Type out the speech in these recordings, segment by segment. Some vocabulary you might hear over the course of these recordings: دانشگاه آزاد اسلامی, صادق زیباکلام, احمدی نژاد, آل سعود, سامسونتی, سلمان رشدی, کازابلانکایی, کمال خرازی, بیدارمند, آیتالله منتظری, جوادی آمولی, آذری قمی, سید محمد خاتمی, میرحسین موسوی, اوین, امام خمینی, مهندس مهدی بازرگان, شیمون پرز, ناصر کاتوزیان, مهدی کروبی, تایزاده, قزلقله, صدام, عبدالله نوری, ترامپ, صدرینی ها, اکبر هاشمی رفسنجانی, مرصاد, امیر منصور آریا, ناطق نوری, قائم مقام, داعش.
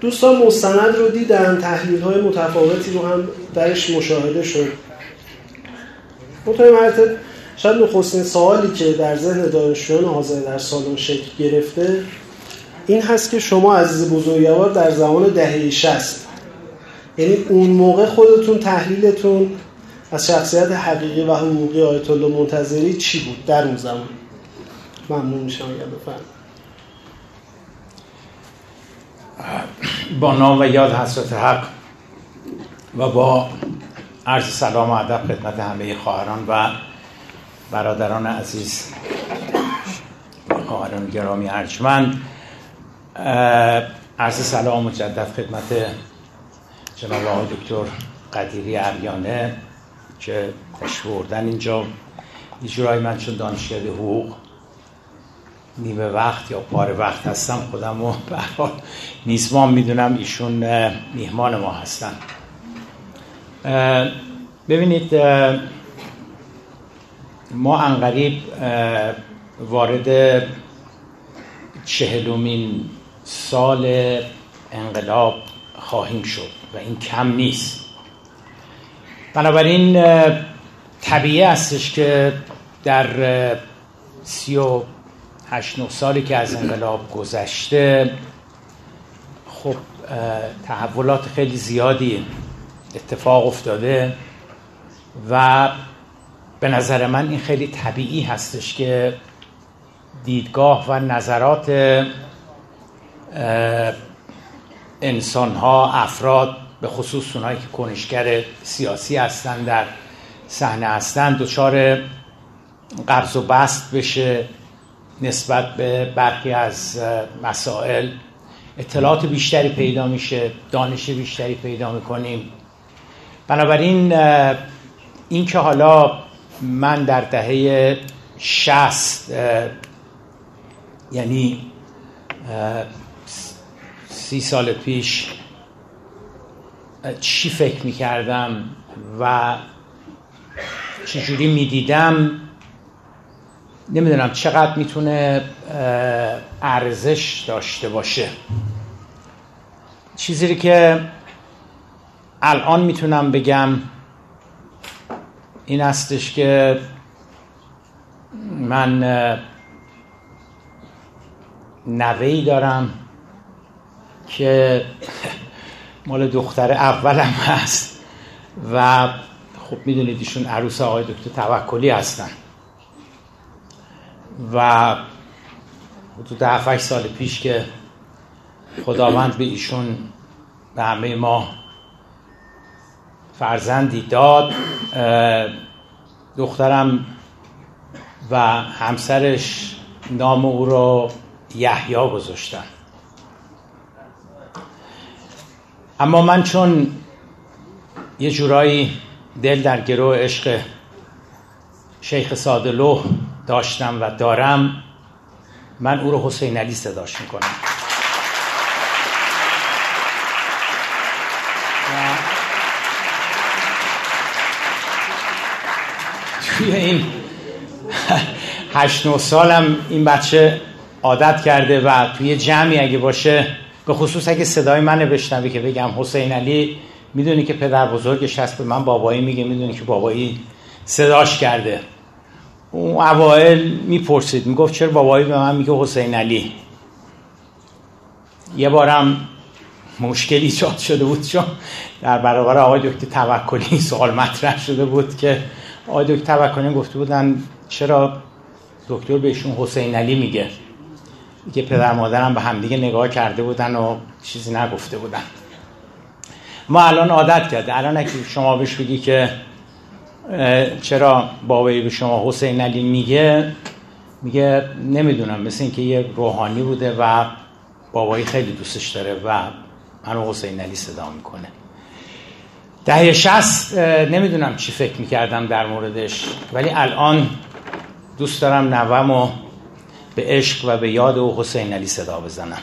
دوستان مستند رو دیدن، تحلیل‌های متفاوتی رو هم درش مشاهده شد. متأملت شاید نخستین سوالی که در ذهن دانشجویان حاضر در سالن شکل گرفته این هست که شما عزیز بزرگوار در زمان دهه 60، یعنی اون موقع خودتون تحلیلتون از شخصیت حقیقی و حقوقی آیت‌الله منتظری چی بود در اون زمان؟ ممنون میشم اگر بفرمایید. با نام و یاد حضرت حق و با عرض سلام و ادب خدمت همه خواهران و برادران عزیز و خواهران گرامی ارجمند، عرض سلام مجدد خدمت جناب آقای دکتر قدیری ابیانه که تشوردن اینجا. یه جورایی من چون دانشگاه حقوق نیمه وقت یا پاره وقت هستم، خودم رو به هر حال میزبان میدونم، ایشون میهمان ما هستن. ببینید، ما عنقریب وارد 40مین سال انقلاب خواهیم شد و این کم نیست. بنابراین طبیعی هستش که در 38-9 سالی که از انقلاب گذشته، خب تحولات خیلی زیادی اتفاق افتاده و به نظر من این خیلی طبیعی هستش که دیدگاه و نظرات انسان‌ها، افراد به خصوص اونایی که کنشگر سیاسی هستن، در صحنه هستن، دچار قبض و بسط بشه نسبت به برخی از مسائل. اطلاعات بیشتری پیدا میشه، دانش بیشتری پیدا میکنیم. بنابراین این که حالا من در دهه 60، یعنی 30 سال پیش چی فکر میکردم و چجوری میدیدم، نمیدونم چقدر میتونه ارزش داشته باشه. چیزی که الان میتونم بگم این هستش که من نوه‌ای دارم که مال دختر اولم هست و خب میدونید ایشون عروس آقای دکتر توکلی هستن و حدود 7-8 سال پیش که خداوند به ایشون، به همه ما فرزندی داد، دخترم و همسرش نام او را یحیی گذاشتن. اما من چون یه جورایی دل در گرو عشق شیخ سادلوح داشتم و دارم، من او رو حسین علی صداش میکنم. توی این 8-9 سالم این بچه عادت کرده و توی جمعی اگه باشه، به خصوص اگه صدای منو بشنوی که بگم حسین علی، میدونی که پدر بزرگش هست، به من بابایی میگه، میدونی که بابایی صداش کرده. اون اوائل میپرسید، میگفت چرا بابایی به من میگه حسین علی. یه بارم مشکلی ایجاد شده بود چون در برابر آقای دکتر توکلی سوال مطرح شده بود که آقای دکتر توکلی گفته بودن چرا دکتر بهشون حسین علی میگه، که پدر مادرم به همدیگه نگاه کرده بودن و چیزی نگفته بودن. ما الان عادت کرده، الان اگه شما بهش بگی که چرا بابایی به شما حسین علی میگه، میگه نمیدونم، مثل اینکه یه روحانی بوده و بابایی خیلی دوستش داره و منو حسین علی صدا میکنه. دهه 60 نمیدونم چی فکر میکردم در موردش، ولی الان دوست دارم نوه‌مو به عشق و به یاد او حسین علی صدا بزنم.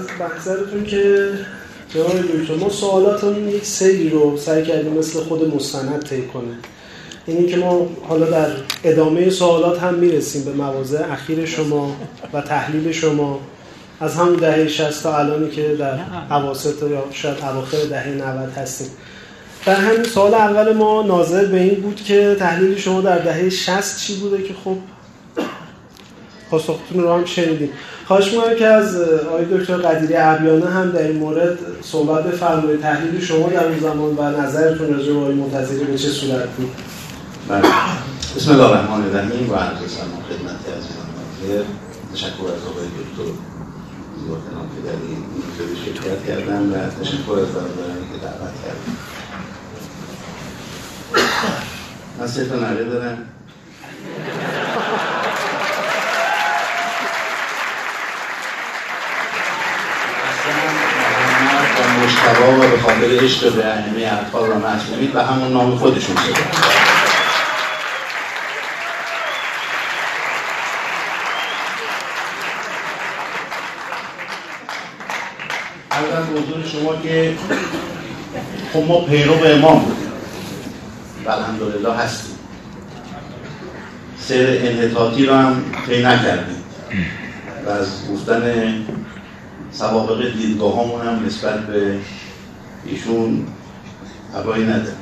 از بحثتون که جناب دکتر، ما سوالاتمون یک سری رو سعی کردیم مثل خود مستند طی کنه. اینی که ما حالا در ادامه سوالات هم میرسیم به مواضع اخیر شما و تحلیل شما از همون دهه 60 تا الانی که در اواسط یا شاید اواخر دهه 90 هستیم. در همین سوال اول ما ناظر به این بود که تحلیل شما در دهه 60 چی بوده که خب پاسختون رو هم شنیدیم. خواهش می‌کنم که از آقای دکتر قدیری ابیانه هم در این مورد صحبت بفرمایید. تحلیل شما در اون زمان و نظرتون راجع به آقای منتظری به چه صورت بود؟ بله. بسم الله الرحمن الرحیم و عرض سلام خدمت عزیزان حاضر. تشکر از آقای دکتر زیباکلام که در این مجلس شرکت کردن و تشکر از برادرانی که دعوت کردن. من سه تا نعره دارم. مشتبه و به خاطر عشق به همه اطفال را مصنوید و همون نام خودشون شده. اول موضوع شما که خب ما پیرو به امام بودیم و الحمدلله هستیم، سر انحطاطی را هم طی نکردیم و از گفتن سوابق دیدگاه همون هم نسبت به ایشون عبایی ندارم،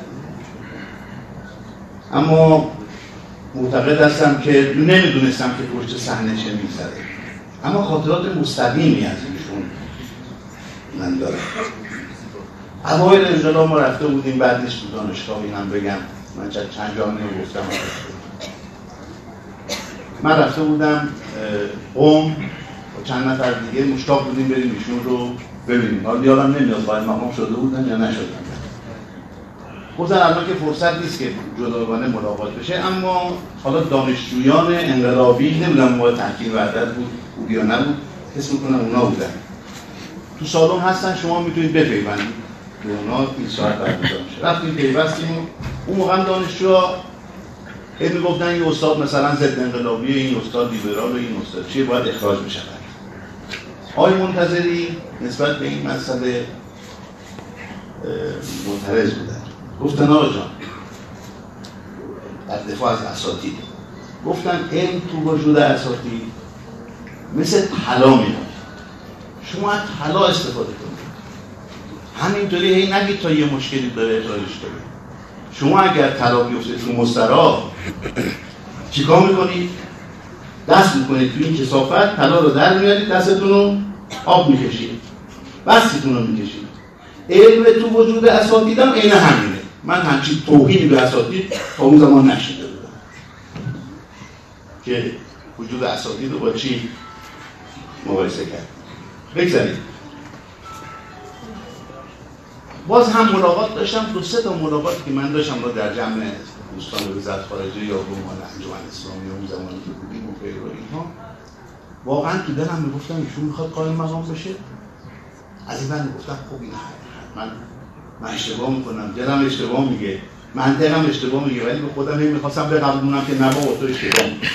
اما معتقد هستم که نمیدونستم که پشت صحنه چه می‌گذره، اما خاطرات مستقیمی از ایشون من دارم. اوایل انجلا ما رفته بودیم بعدش تو دانشگاه، اینم بگم من چند جا نمی‌گفتم، من رفته بودم قم، چند نفر دیگه مشتاق بودیم بریم ایشون رو ببینیم. حالا یادم نمیاد باید مقام شده بودن یا نشدن. گفتن الان که فرصت نیست که جداگانه ملاقات بشه، اما حالا دانشجویان انقلابی، نمیدونم موقع تحکیم وحدت بود یا نبود، حس می‌کنم اونا بودن تو سالن هستن، شما میتونید بپیوندید به اونا. این ساعت برگزار میشه، رفتیم پیوستیم. اون موقع هم دانشجوها میگفتن این استاد مثلا ضد انقلابی، این استاد لیبرال، این استاد چی، باید اخراج بشه. آقای منتظری نسبت به این مسئله معترض بودن. گفتن آقا جان، در دفاع از اساتید گفتن علم تو وجود اساتید مثل طلا میمونه، شما از طلا استفاده کنید، همینطوری هی نگید تا یه مشکلی داره اجراش کنید. شما اگر طلا بیفته تو مسترا چیکار میکنید؟ دست میکنید تو این کثافت، طلا رو در میارید، دستتون رو آب میکشید، بستیتون رو میکشید. علم تو وجود اساتیدم عین همینه. من همچین توهینی به اساتید تا اون زمان نشیده بودم که وجود اساتید رو با چی مقایسه کرد. بگذارید باز هم ملاقات داشتم، دو سه تا ملاقات که من داشتم رو در جمع دوستان به وزارت خارجه یا رومان انجمن اسلامی اون زمانی که بودیم و غیره اینها، واقعا تو دلم میگفتم ایشون میخواد قائم مقام بشه. از این بعد میگفتم خب این من اشتباه میکنم، دلم اشتباه میگه، منطقم اشتباه میگه، ولی به خودم میخواستم بقبولونم که نه بابا تو اشتباه میگه.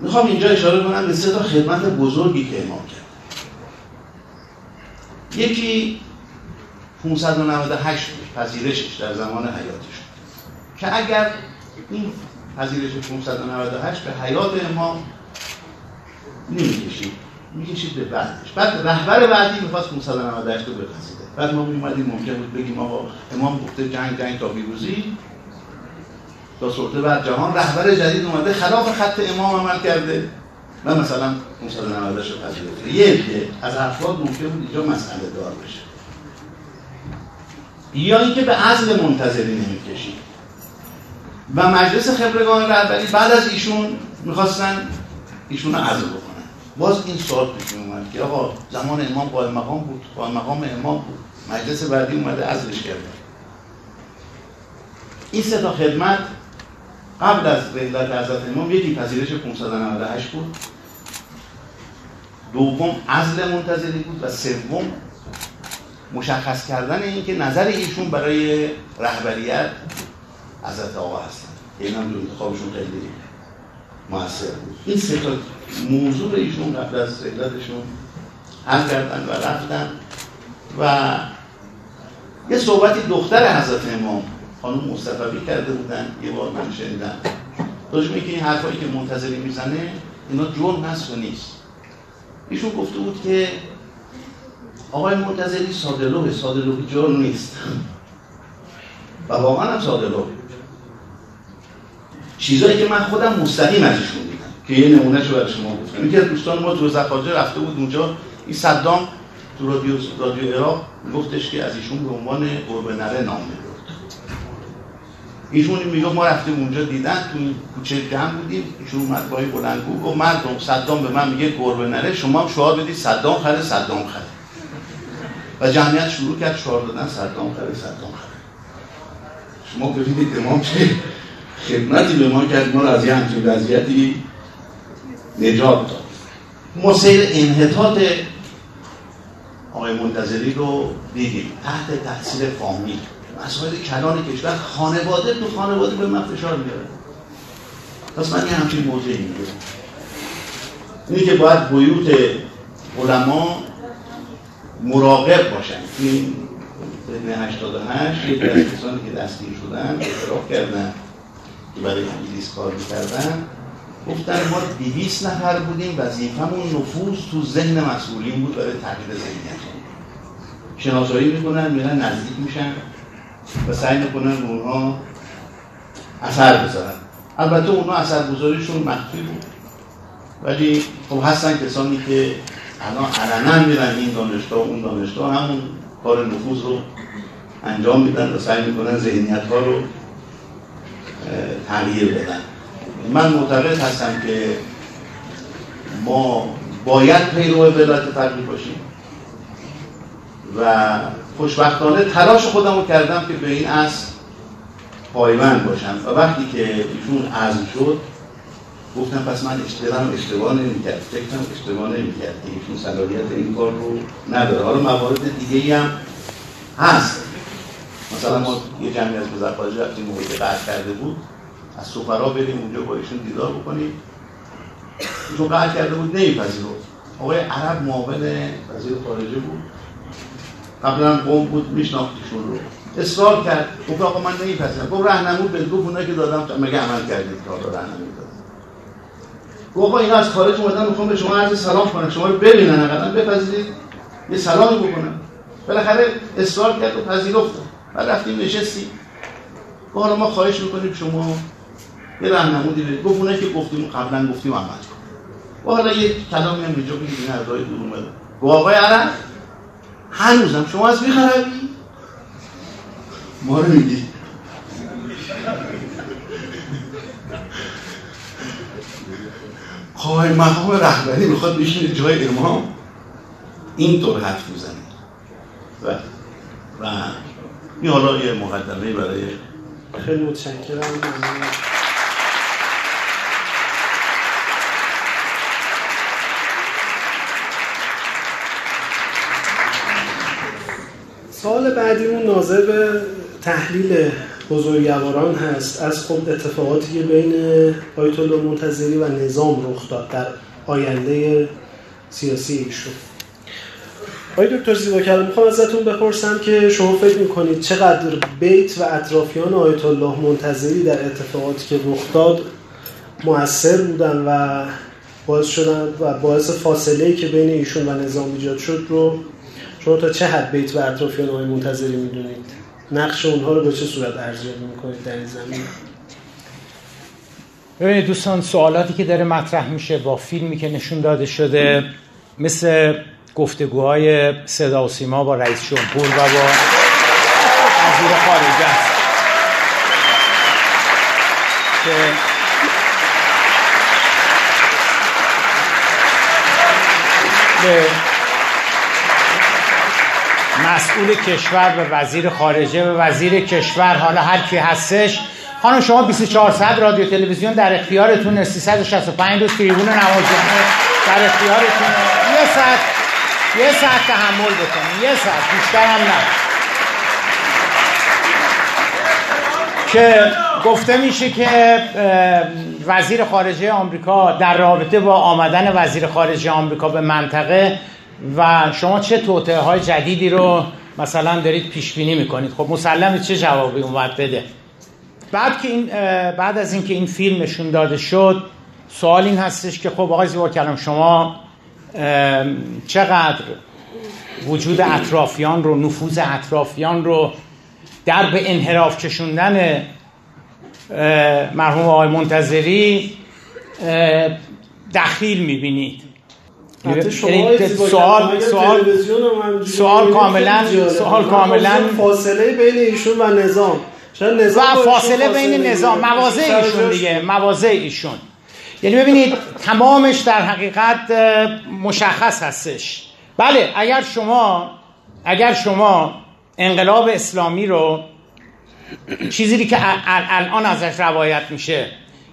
میخوام اینجا اشاره کنم به سه تا خدمت بزرگی که امام کرد. یکی 598 پذیرشش در زمان حیاتش، که اگر این پذیرش 598 به حیات ما نمی‌کشید، می‌کشید به بعدش، بعد رهبر بعدی می‌خواست 598 رو بپذیره. بعد ما می‌اومدیم ممکن بود بگیم آقا امام گفته جنگ جنگ تا بیروزی تا سلطه بر جهان، رهبر جدید اومده خلاف خط امام عمل کرده و مثلا 598 رو پذیره. یکی از افراد ممکن بود اینجا مسئله دار بشه، یا اینکه به عزل منتظری نمی‌کشید و مجلس خبرگان رهبری بعد از ایشون می‌خواستن ایشون رو عزل بکنن. باز این سوال پیش می‌اومد که آقا زمان امام قائم مقام بود، قائم مقام امام بود، مجلس بعدی اومده عزلش کردن. این سه تا خدمت قبل از ولایت حضرت امام، یکی پذیرش 598 بود، دوم عزل منتظری بود و سوم مشخص کردن این که نظر ایشون برای رهبریت حضرت آقا هستن. اینم دو انتخابشون خیلی موثر بود. این سه تا موضوع ایشون قبل از علتشون هم کردن و رفتن و یه صحبتی دختر حضرت امام خانم مصطفی کرده بودن یه بار من شنیدم داشت میگه این حرفایی که منتظری میزنه اینا جرم هست و نیست. ایشون گفته بود که آقای منتظری سادلوه جرم نیست و واقعا هم سادلوه. چیزایی که من خودم مستقیم ازشون دیدم که یه نمونه شو برای شما گفتم. یکی از دوستان ما تو زفاجه رفته بود اونجا این صدام تو رادیو عراق گفتش که از ایشون به عنوان قربنره نام برد. ایشون میگه ما رفتیم اونجا دیدن تو کوچه جمع بودیم ایشون اومد با این بلندگو گفت مردم صدام به من میگه قربنره شما هم شعار بدید صدام خره و جمعیت شروع کرد شعار دادن صدام خره. شما ببینید امام چه خدمتی به ما کرد، ما را از یه همچین وضعیتی نجات داد. ما سیر انحطاط آقای منتظری رو دیدیم تحت تاثیر فامیل، مسائل کلان کشور، خانواده تو خانواده به من فشار میاره. پس من یه همچین موضوعی میگم اینی که باید بیوت علما مراقب باشن. این به 88 یکی از کسانی که دستگیر شدن اعتراف کردن که برای انگلیس کار می‌کردن گفتن ما 200 نفر بودیم وظیفمون نفوذ تو ذهن مسئولین بود برای تغییر ذهنیت. شناسایی می‌کنن میرن نزدیک میشن و سعی می‌کنن اونها اثر بذارن. البته اونها اثرگذاریشون مخفی بود ولی خب هستن کسانی که الان علنا میرن این دانشگاه اون دانشگاه همون کار نفوذ رو انجام میدن و سعی می‌کنن ذهنیت‌ها رو تغییر بدن. من معتقد هستم که ما باید پیرو ولایت فقیه باشیم و خوشبختانه تلاش خودم رو کردم که به این اصل پایبند باشم و وقتی که ایشون عزم شد گفتم پس من اشتباه نمی‌کردم که ایشون صلاحیت این کار رو نداره. حالا موارد دیگه‌ای هم هست، مثلا ما یه جمعی از بزرگوارجا رفتیم موقعی که قرض کرده بود از سفرا بریم اونجا با ایشون دیدار بکنیم. ایشون قرض کرده بود نمیپذیرفت. آقای عرب معاون وزیر خارجه بود، قبلا قم بود، میشناختیشون رو، اصرار کرد گفت آقا من نمیپذیرم. گفت راهنمود بهت گفت اونا که دادم مگه عمل کردید که آقا راهنمود داد؟ گفت آقا اینا از خارج اومدن میخوام به شما عرض سلام کنم، شما رو ببینن حداقل بپذیرید یه سلامی بکنم. بالاخره اصرار کرد و پذیرفت. بعد رفتیم نشستیم. حالا ما خواهش میکنیم شما یه راهنمودی بدید. گفت اونایی که قبلا گفتیم عمل کن. و حالا یه کلامی هم اینجا بگید این ادعای دور اومده. گفت آقای عرب هنوزم شما از میخربی؟ ما رو میگی. قائم مقام رهبری میخواد بشینه جای امام اینطور حرف میزنه. و این حالا یه مقدمه برای خیلی متشکرم. سوال بعدیمون ناظر به تحلیل بزرگواران هست از خود اتفاقاتی که بین آیتالله منتظری و نظام رخ داد در آینده سیاسی ایشون. آقای دکتر زیباکلام میخوام ازتون بپرسم که شما فکر میکنید چقدر بیت و اطرافیان آیت الله منتظری در اتفاقاتی که رخ داد مؤثر بودن و باعث شدن و باعث فاصله‌ای که بین ایشون و نظام ایجاد شد رو شما تا چه حد بیت و اطرافیان آقای منتظری میدونید؟ نقش اونها رو به چه صورت ارزیابی میکنید در این زمینه؟ ببینید دوستان، سوالاتی که داره مطرح میشه با فیلمی که نشون داده شده مثل گفتگوهای صدا و سیما با رئیس جمهور و با وزیر خارجه است که به مسئول کشور، به وزیر خارجه، به وزیر کشور، حالا هر کی هستش، خانم شما 24 ساعت رادیو تلویزیون در اختیارتونه، 365 روز تریبون نمایشنامه در اختیارتونه. یه ساعت تحمل بکنی، یه ساعت بیشتر هم نه که گفته میشه که وزیر خارجه آمریکا در رابطه با آمدن وزیر خارجه آمریکا به منطقه و شما چه توطئه‌های جدیدی رو مثلا دارید پیش بینی میکنید. خب مسلمه چه جوابی اومد بده. بعد از اینکه این فیلم نشون داده شد، سوال این هستش که خب آقای زیباکلام شما چقدر وجود اطرافیان رو، نفوذ اطرافیان رو در به انحراف کشوندن مرحوم آقای منتظری دخیل میبینید؟ سوال کاملا فاصله بین ایشون و نظام، موازه ایشون دیگه، موازه ایشون. یعنی ببینید تمامش در حقیقت مشخص هستش. بله، اگر شما انقلاب اسلامی رو، چیزی که الان ازش روایت میشه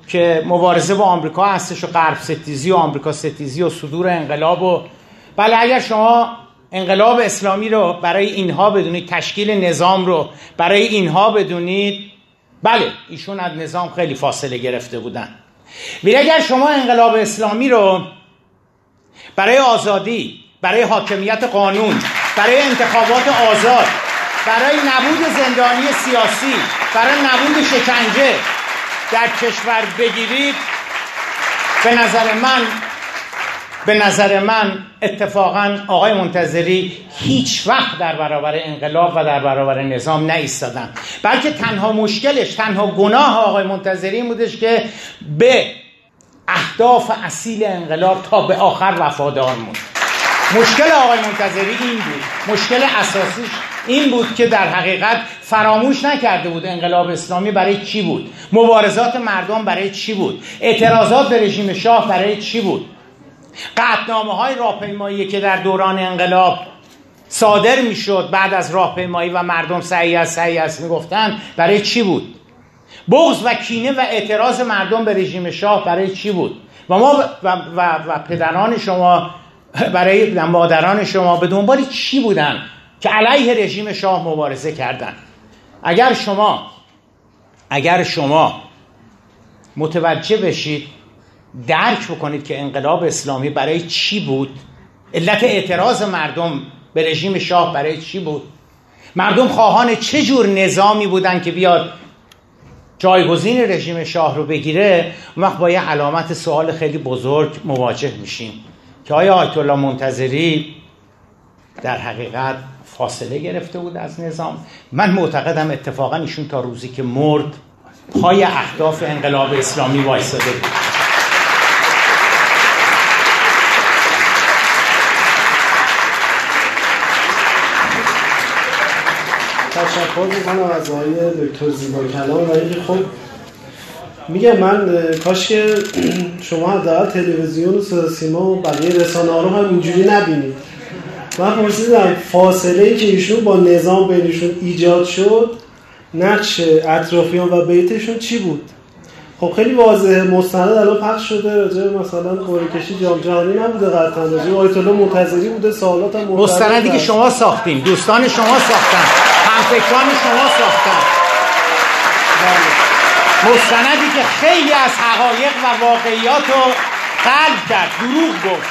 که مبارزه با آمریکا هستش و غرب ستیزی و آمریکا ستیزی و صدور انقلاب و بله، اگر شما انقلاب اسلامی رو برای اینها بدونید، تشکیل نظام رو برای اینها بدونید، بله ایشون از نظام خیلی فاصله گرفته بودن. ولی اگر شما انقلاب اسلامی رو برای آزادی، برای حاکمیت قانون، برای انتخابات آزاد، برای نبود زندانی سیاسی، برای نبود شکنجه در کشور بگیرید، به نظر من اتفاقا آقای منتظری هیچ وقت در برابر انقلاب و در برابر نظام نایستادن، بلکه تنها مشکلش، تنها گناه آقای منتظری بودش که به اهداف اصیل انقلاب تا به آخر وفادار موند. مشکل آقای منتظری این بود، مشکل اساسیش این بود که در حقیقت فراموش نکرده بود انقلاب اسلامی برای چی بود، مبارزات مردم برای چی بود، اعتراضات به رژیم شاه برای چی بود، قطعنامه‌های راهپیمایی که در دوران انقلاب صادر میشد بعد از راهپیمایی و مردم سعی است میگفتن برای چی بود، بغض و کینه و اعتراض مردم به رژیم شاه برای چی بود. و ما و پدران شما، برای مادران شما به دنبال چی بودن که علیه رژیم شاه مبارزه کردن؟ اگر شما متوجه بشید، درک بکنید که انقلاب اسلامی برای چی بود، علت اعتراض مردم به رژیم شاه برای چی بود، مردم خواهان چه جور نظامی بودن که بیاد جایگزین رژیم شاه رو بگیره، اون وقت با یه علامت سوال خیلی بزرگ مواجه میشیم که آیا آیت‌الله منتظری در حقیقت فاصله گرفته بود از نظام؟ من معتقدم اتفاقا ایشون تا روزی که مرد پای اهداف انقلاب اسلامی وایساده بود. تشکر میکنم از آقای دکتر زیباکلام. و اینکه خب میگم من کاش که شما در تلویزیون و صدا سیما و بقیه رسانه ها رو هم اینجوری نبینید. من پرسیدم فاصله ای که ایشون با نظام بینشون ایجاد شد، نقش اطرافیان و بیتشون چی بود؟ خب خیلی واضحه، مستند الان پخش شده، راجع مثلا قرعه‌کشی جام جهانی نبوده، قطعاً راجع آیت‌الله منتظری بوده، سوالات هم مستندی که شما ساختین، دوستان شما ساختن، همفکران شما ساختن، مستندی که خیلی از حقایق و واقعیات رو قلب کرد، دروغ گفت.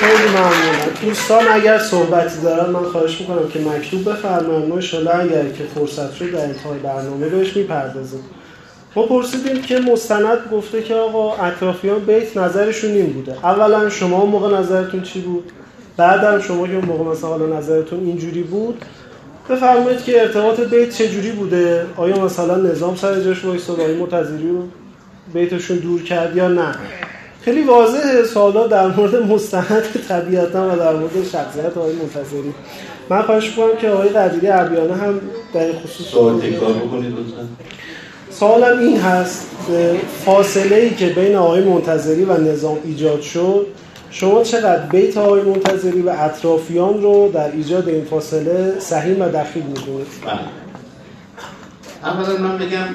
خیلی ممنونم. دوستان اگر صحبتی دارن من خواهش میکنم که مکتوب بفرمایید، ما انشالله اگر که فرصت شد در انتهای برنامه بهش میپردازیم. ما پرسیدیم که مستند گفته که آقا اطرافیان بیت نظرشون این بوده، اولا شما اون موقع نظرتون چی بود؟ بعدم شما که اون موقع مثلا نظرتون اینجوری بود، بفرمایید که ارتباط بیت چجوری بوده؟ آیا مثلا نظام سر جاش وایساد، آقای منتظری رو بیتشون دور کرد یا نه؟ خیلی واضحه سوالا در مورد مستند طبیعتاً و در مورد شخصیت آقای منتظری. من خواهش می‌کنم که آقای قدیری ابیانه هم در خصوص سوال تکرار بکنید لطفاً. سوالم این هست، فاصله‌ای که بین آقای منتظری و نظام ایجاد شد، شما چقدر بیت آقای منتظری و اطرافیان رو در ایجاد این فاصله سهیم و دخیل می‌دونید؟ اولا من بگم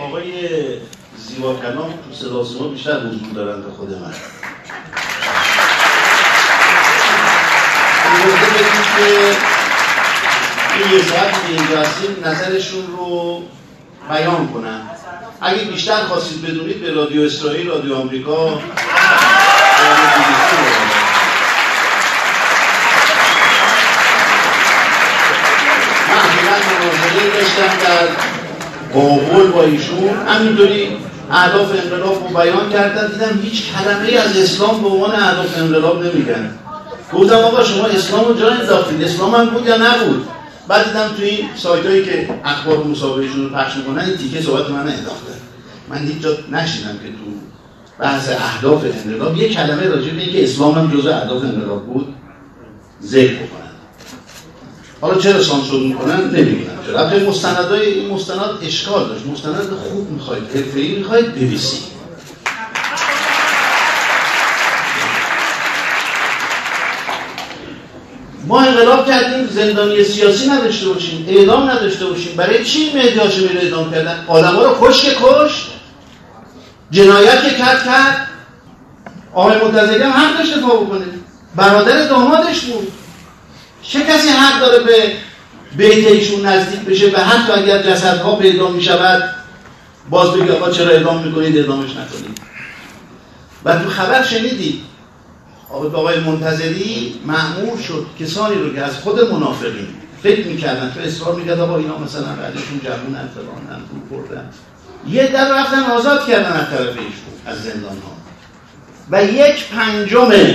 آقای زیباکلام تو صدا سیما بیشتر حضور دارن تا خود من. توی ساعت اینجا هستیم نظرشون رو بیان کنن. اگه بیشتر خواستید بدونید به رادیو اسرائیل، رادیو آمریکا، رادیو دیویسی باید. مناظره داشتم در قابل با ایشون، همینطوری اهداف انقلاب رو بیان کردن. دیدم هیچ کلمه از اسلام به عنوان اهداف انقلاب نمیگن. گفتم آقا شما اسلام رو جا انداختید، اسلام هم بود یا نبود؟ بعد دیدم توی سایت هایی که اخبار و مسابقهشون رو پخش میکنن این تیکه صحبت من انداختن. من هیچ جا نشیدم که تو بحث اهداف انقلاب یک کلمه راجع به اینکه اسلام هم جزء اهداف انقلاب بود ذکر کنن. حالا چرا سانسور میکنن نمیدونم چرا. البته مستندای این مستند اشکال داشت. مستند خوب میخواید، حرفه‌ای میخواید، بنویسید. ما انقلاب کردیم، زندانی سیاسی نداشته باشیم، اعدام نداشته باشیم. برای چی مهدی هاشمی رو اعدام کردن؟ آدم‌ها رو کشت، جنایت که کرد. آقای منتظری هم حق داشت دفاع بکنه، برادر دامادش بود. چه کسی حق داره به بیت ایشون نزدیک بشه و حتی اگر جسدها به اعدام می‌شود باز بگه آقا چرا اعدام می‌کنید، اعدامش نکنید؟ و تو خبر شنیدید آقای منتظری مأمور شد کسانی رو که از خود منافقین فکر می‌کردن که اصرار می‌کرد آقا اینا مثلا قدشون جوونن، فلانن، پول بردن، یه در رفتن آزاد کردن از طرف ایشون از زندان‌ها. و یک پنجم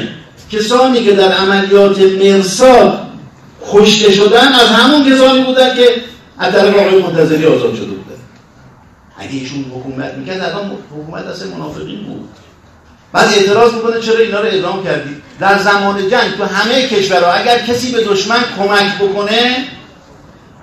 کسانی که در عملیات مرصاد کشته شدن از همون کسانی بودن که از طرف آقای منتظری آزاد شده بودن. اگه ایشون حکومت می‌کرد الان حکومت اصل منافقین بود. بعد اعتراض میکنه چرا اینا رو اعدام کردید؟ در زمان جنگ تو همه کشورها اگر کسی به دشمن کمک بکنه،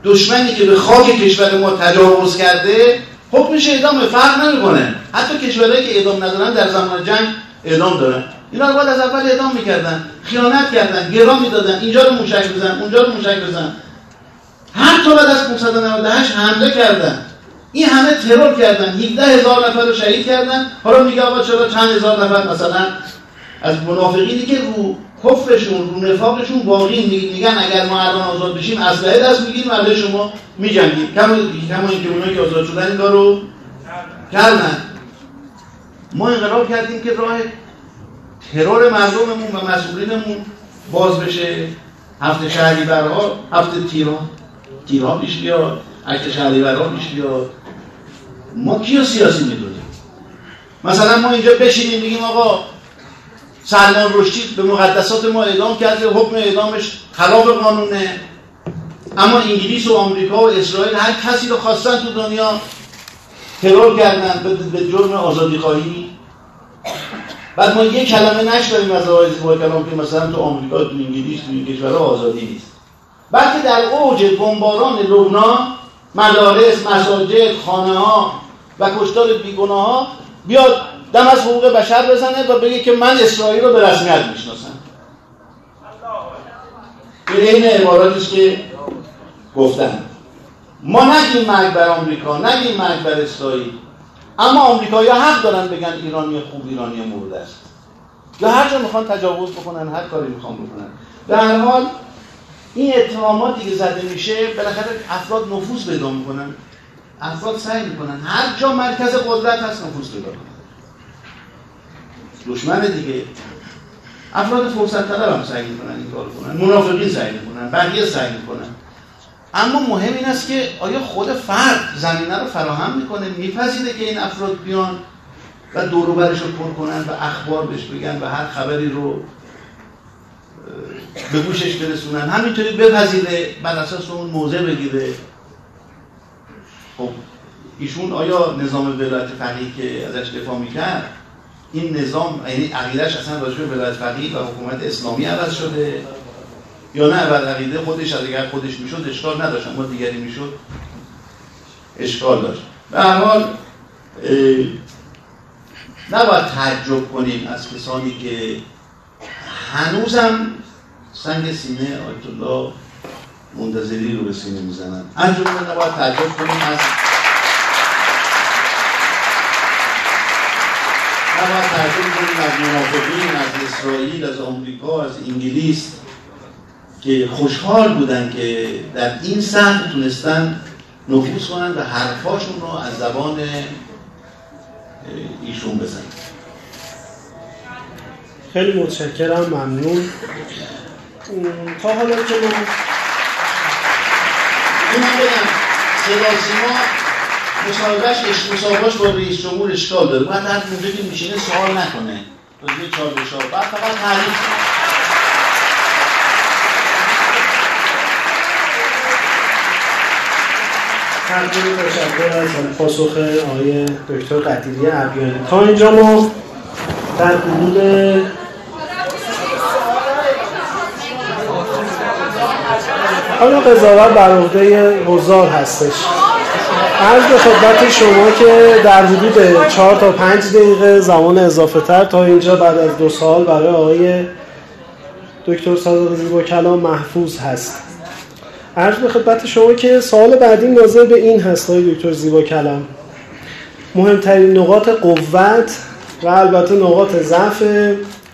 دشمنی که به خاک کشور ما تجاوز کرده حکمش اعدام، فرق نمیکنه. حتی کشورهایی که اعدام ندارن در زمان جنگ اعدام دارن. اینا رو باید از اول اعدام میکردن. خیانت کردن، گرا میدادن، اینجا رو موشک بزن، اونجا رو موشک بزن. حتی بعد از 598 حمله کردن. این همه ترور کردن، 17000 نفر رو شهید کردن. حالا میگه آقا چرا چند هزار نفر مثلا از منافقینی که رو کفرشون، رو نفاقشون باقی میگن اگر ما الان آزاد بشیم اسلحه دست میگیریم علیه شما میجنگیم. کما اینکه اونایی که آزاد شدن این کارو کردن. ما انقلاب کردیم که راه ترور مردممون و مسئولینمون باز بشه. هفته شهریورها، هفته تیرها پیش بیاد، عکت شهریورها پیش بیاد. ما کیو سیاسی میدونیم؟ مثلا ما اینجا بشینیم بگیم آقا سلمان رشدی به مقدسات ما اعدام کرده، حکم اعدامش خلاف قانونه، اما انگلیس و آمریکا و اسرائیل هر کسی رو خواستن تو دنیا ترور کردن به جرم آزادیخواهی. بعد ما یه کلمه نشنویم از آقای زیباکلام که مثلا تو آمریکا، تو انگلیس، تو این کشورها آزادی نیست. بلکه در اوج بمباران لبنان مدارس، مساجد، خانه‌ها و کشتار بیگناه‌ها بیاد دم از حقوق بشر بزنه و بگه که من اسرائیل رو به رسمیت میشناسم. این عین عباراتیه که گفتن. ما نگیم مرگ بر آمریکا، نگیم مرگ بر اسرائیل، اما آمریکایی‌ها حق دارن بگن ایرانی خوب، ایرانی مرده است. یا هر جا میخوان تجاوز بکنن، هر کاری میخوان بکنن. در هر حال این اتهاماتی که زده میشه بالاخره افراد نفوذ پیدا میکنن. افراد سعی میکنن هر جا مرکز قدرت هست نفوذ پیدا کنن. دشمن دیگه، افراد فرصت طلب هم سعی میکنن این کارو کنن، منافقین سعی میکنن، بقیه سعی میکنن. اما مهم این است که آیا خود فرد زمینه رو فراهم میکنه، میپذیره که این افراد بیان و دور و برش رو پر کنن و اخبار بهش بگن و هر خبری رو به گوشش برسونن، همینطوری بپذیره، بر اساس اون موضع بگیره. خب ایشون آیا نظام ولایت فقیه که ازش دفاع میکرد، این نظام یعنی عقیده‌اش اصلا راجع به ولایت فقیه و حکومت اسلامی عوض شده یا نه؟ بعد عقیده خودش اگر خودش میشد اشکال نداشت، اما دیگری میشد اشکال داشت. به هر حال نباید تعجب کنیم از کسانی که هنوزم سنگ سینه آیتالله منتظری رو به سینه میزنن. از جمله نباید تعجب کنیم از منافقین، از اسرائیل، از آمریکا، از انگلیس که خوشحال بودن که در این سمت تونستن نفوذ کنن و حرفاشون رو از زبان ایشون بزنن. خیلی متشکرم، ممنون. تا حالا که من بگم سلاسیما مسابقهش با رئیس جمهور اشکال داره، باید هر موقع که میشینه سوال نکنه روی چار بشار، بعد فقط تعریف کنه. همچنین تشکر از پاسخ آقای دکتر قدیری ابیانه. تا اینجا ما در حدود حالا قضاوت بر عهده حضار هستش. عرض به خدمت شما که در حدود 4 تا 5 دقیقه زمان اضافه تر تا اینجا بعد از 2 سال برای آقای دکتر صادق زیباکلام محفوظ هست. عرض به خدمت شما که سوال بعدی ناظر به این هست آقای دکتر زیباکلام، مهمترین نقاط قوت و البته نقاط ضعف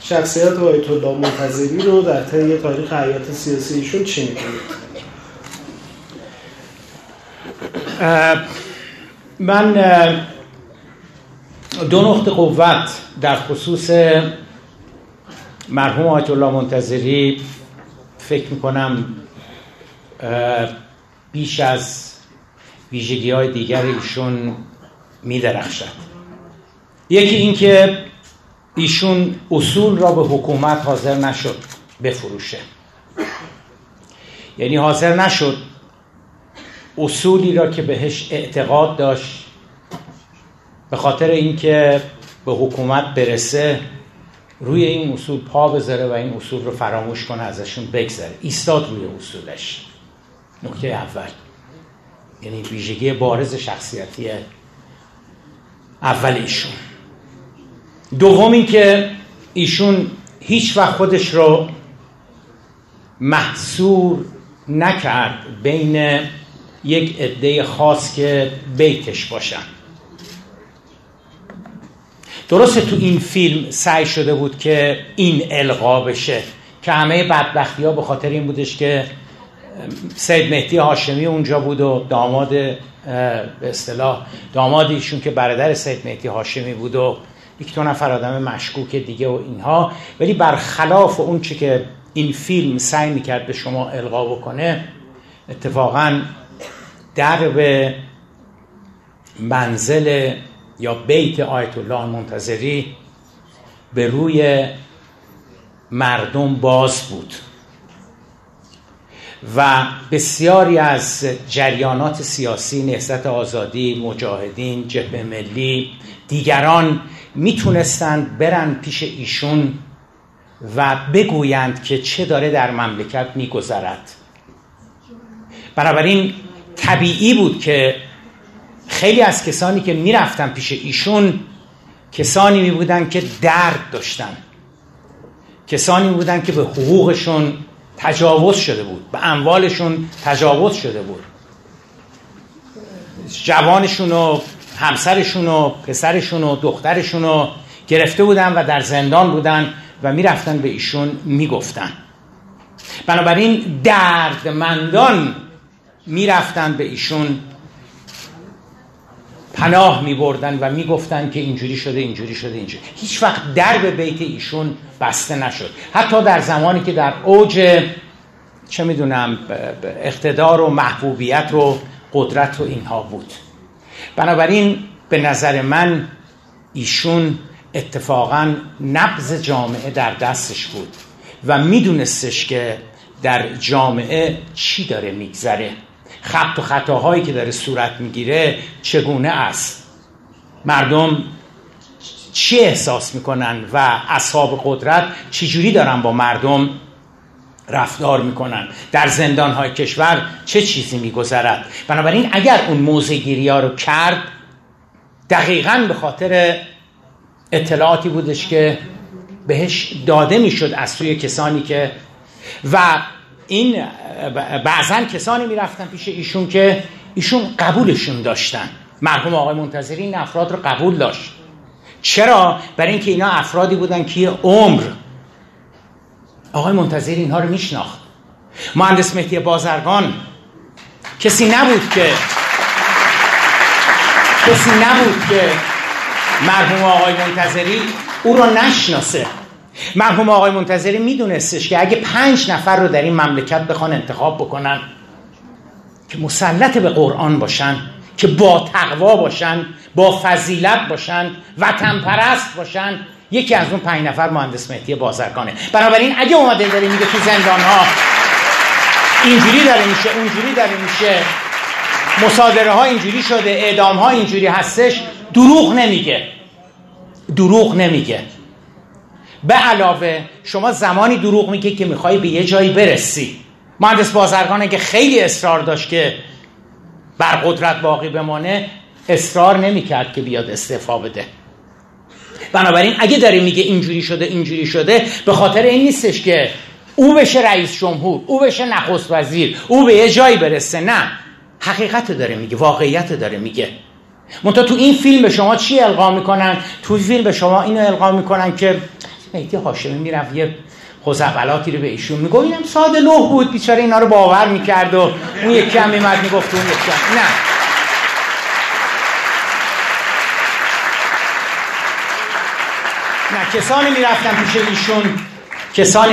شخصیت آیت‌الله منتظری رو در طی تاریخ حیات سیاسی ایشون چی می‌دونید؟ من 2 نقطه قوت در خصوص مرحوم آیت‌الله منتظری فکر می‌کنم بیش از ویژگی‌های دیگر ایشون می‌درخشد. یکی این که ایشون اصول را به حکومت حاضر نشد بفروشه، یعنی حاضر نشد اصولی را که بهش اعتقاد داشت به خاطر اینکه به حکومت برسه روی این اصول پا بذاره و این اصول رو فراموش کنه، ازشون بگذره، ایستاد روی اصولش. نکته اول، یعنی ویژگی بارز شخصیتی اول ایشون. دوم این که ایشون هیچ وقت خودش رو محصور نکرد بین یک عده خاص که بیتش باشن. درسته تو این فیلم سعی شده بود که این القا بشه که همه بدبختی‌ها به خاطر این بودش که سید مهدی هاشمی اونجا بود و داماد به اصطلاح دامادیشون که برادر سید مهدی هاشمی بود و 2 نفر آدم مشکوک دیگه و اینها، ولی برخلاف اون چی که این فیلم سعی میکرد به شما القا بکنه، اتفاقاً درب منزل یا بیت آیت‌الله منتظری به روی مردم باز بود و بسیاری از جریانات سیاسی، نهضت آزادی، مجاهدین، جبهه ملی، دیگران میتونستند برن پیش ایشون و بگویند که چه داره در مملکت میگذرد. بنابراین طبیعی بود که خیلی از کسانی که میرفتن پیش ایشون کسانی میبودن که درد داشتن، کسانی میبودن که به حقوقشون تجاوز شده بود، به اموالشون تجاوز شده بود، جوانشون و همسرشون و پسرشون و دخترشون رو گرفته بودن و در زندان بودن و میرفتن به ایشون میگفتن. بنابراین دردمندان میرفتن به ایشون پناه میبردن و میگفتن که اینجوری شده، اینجوری شده، اینجوری. هیچ وقت درب بیت ایشون بسته نشد، حتی در زمانی که در اوج چه میدونم اقتدار و محبوبیت و قدرت و اینها بود. بنابراین به نظر من ایشون اتفاقاً نبض جامعه در دستش بود و میدونستش که در جامعه چی داره میگذره، خبط و خطاهایی که داره صورت میگیره چگونه است، مردم چی احساس میکنن و اصحاب قدرت چجوری دارن با مردم رفتار میکنن، در زندانهای کشور چه چیزی میگذرد. بنابراین اگر اون موضع‌گیری ها رو کرد دقیقاً به خاطر اطلاعاتی بودش که بهش داده میشد از سوی کسانی که و این بعضن کسانی میرفتن پیش ایشون که ایشون قبولشون داشتن. مرحوم آقای منتظری این افراد رو قبول داشت. چرا؟ برای اینکه اینا افرادی بودن که عمر آقای منتظری اینها رو میشناخت مهندس مهدی بازرگان کسی نبود که مرحوم آقای منتظری او را نشناسه. مرحوم آقای منتظری میدونستش که اگه 5 نفر رو در این مملکت بخوان انتخاب بکنن که مسلط به قرآن باشن، که با تقوا باشن، با فضیلت باشن، وطن پرست باشن، یکی از اون 5 نفر مهندس مهدی بازرگانه. بنابراین اگه اومده داره میگه تو زندان‌ها اینجوری داره میشه، اونجوری داره میشه، مصادره ها اینجوری شده، اعدام ها اینجوری هستش، دروغ نمیگه. به علاوه شما زمانی دروغ میگه که میخوای به یه جایی برسی. مهندس بازرگان که خیلی اصرار داشت که بر قدرت باقی بمانه، اصرار نمیکرد که بیاد استعفا بده. بنابراین اگه داره میگه اینجوری شده، به خاطر این نیستش که او بشه رئیس جمهور، او بشه نخست وزیر، او به یه جایی برسه. نه، حقیقتو داره میگه، واقعیتو داره میگه. منتها تو این فیلم به شما چی القا میکنن؟ تو فیلم به شما اینو القا میکنن که مهدی هاشمی میرفت یه خزعبلاتی رو به ایشون میگه، اینم ساده لوح بود، بیچاره اینا رو باور میکرد و اون یکی هم میمد میگفت اون یکی هم. نه، کسانی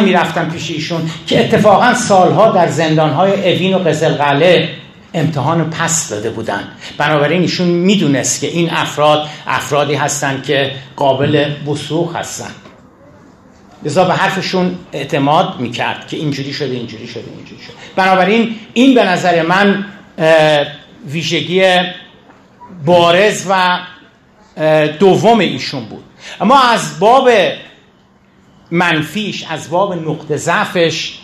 میرفتن پیش ایشون که اتفاقا سالها در زندانهای اوین و قزلقله امتحان پس داده بودن. بنابراین ایشون میدونست که این افرادی هستن که قابل وثوق هستن، لذا به حرفشون اعتماد میکرد که اینجوری شده. بنابراین این به نظر من ویژگی بارز و دوم ایشون بود. اما از باب منفیش، از باب نقطه ضعفش،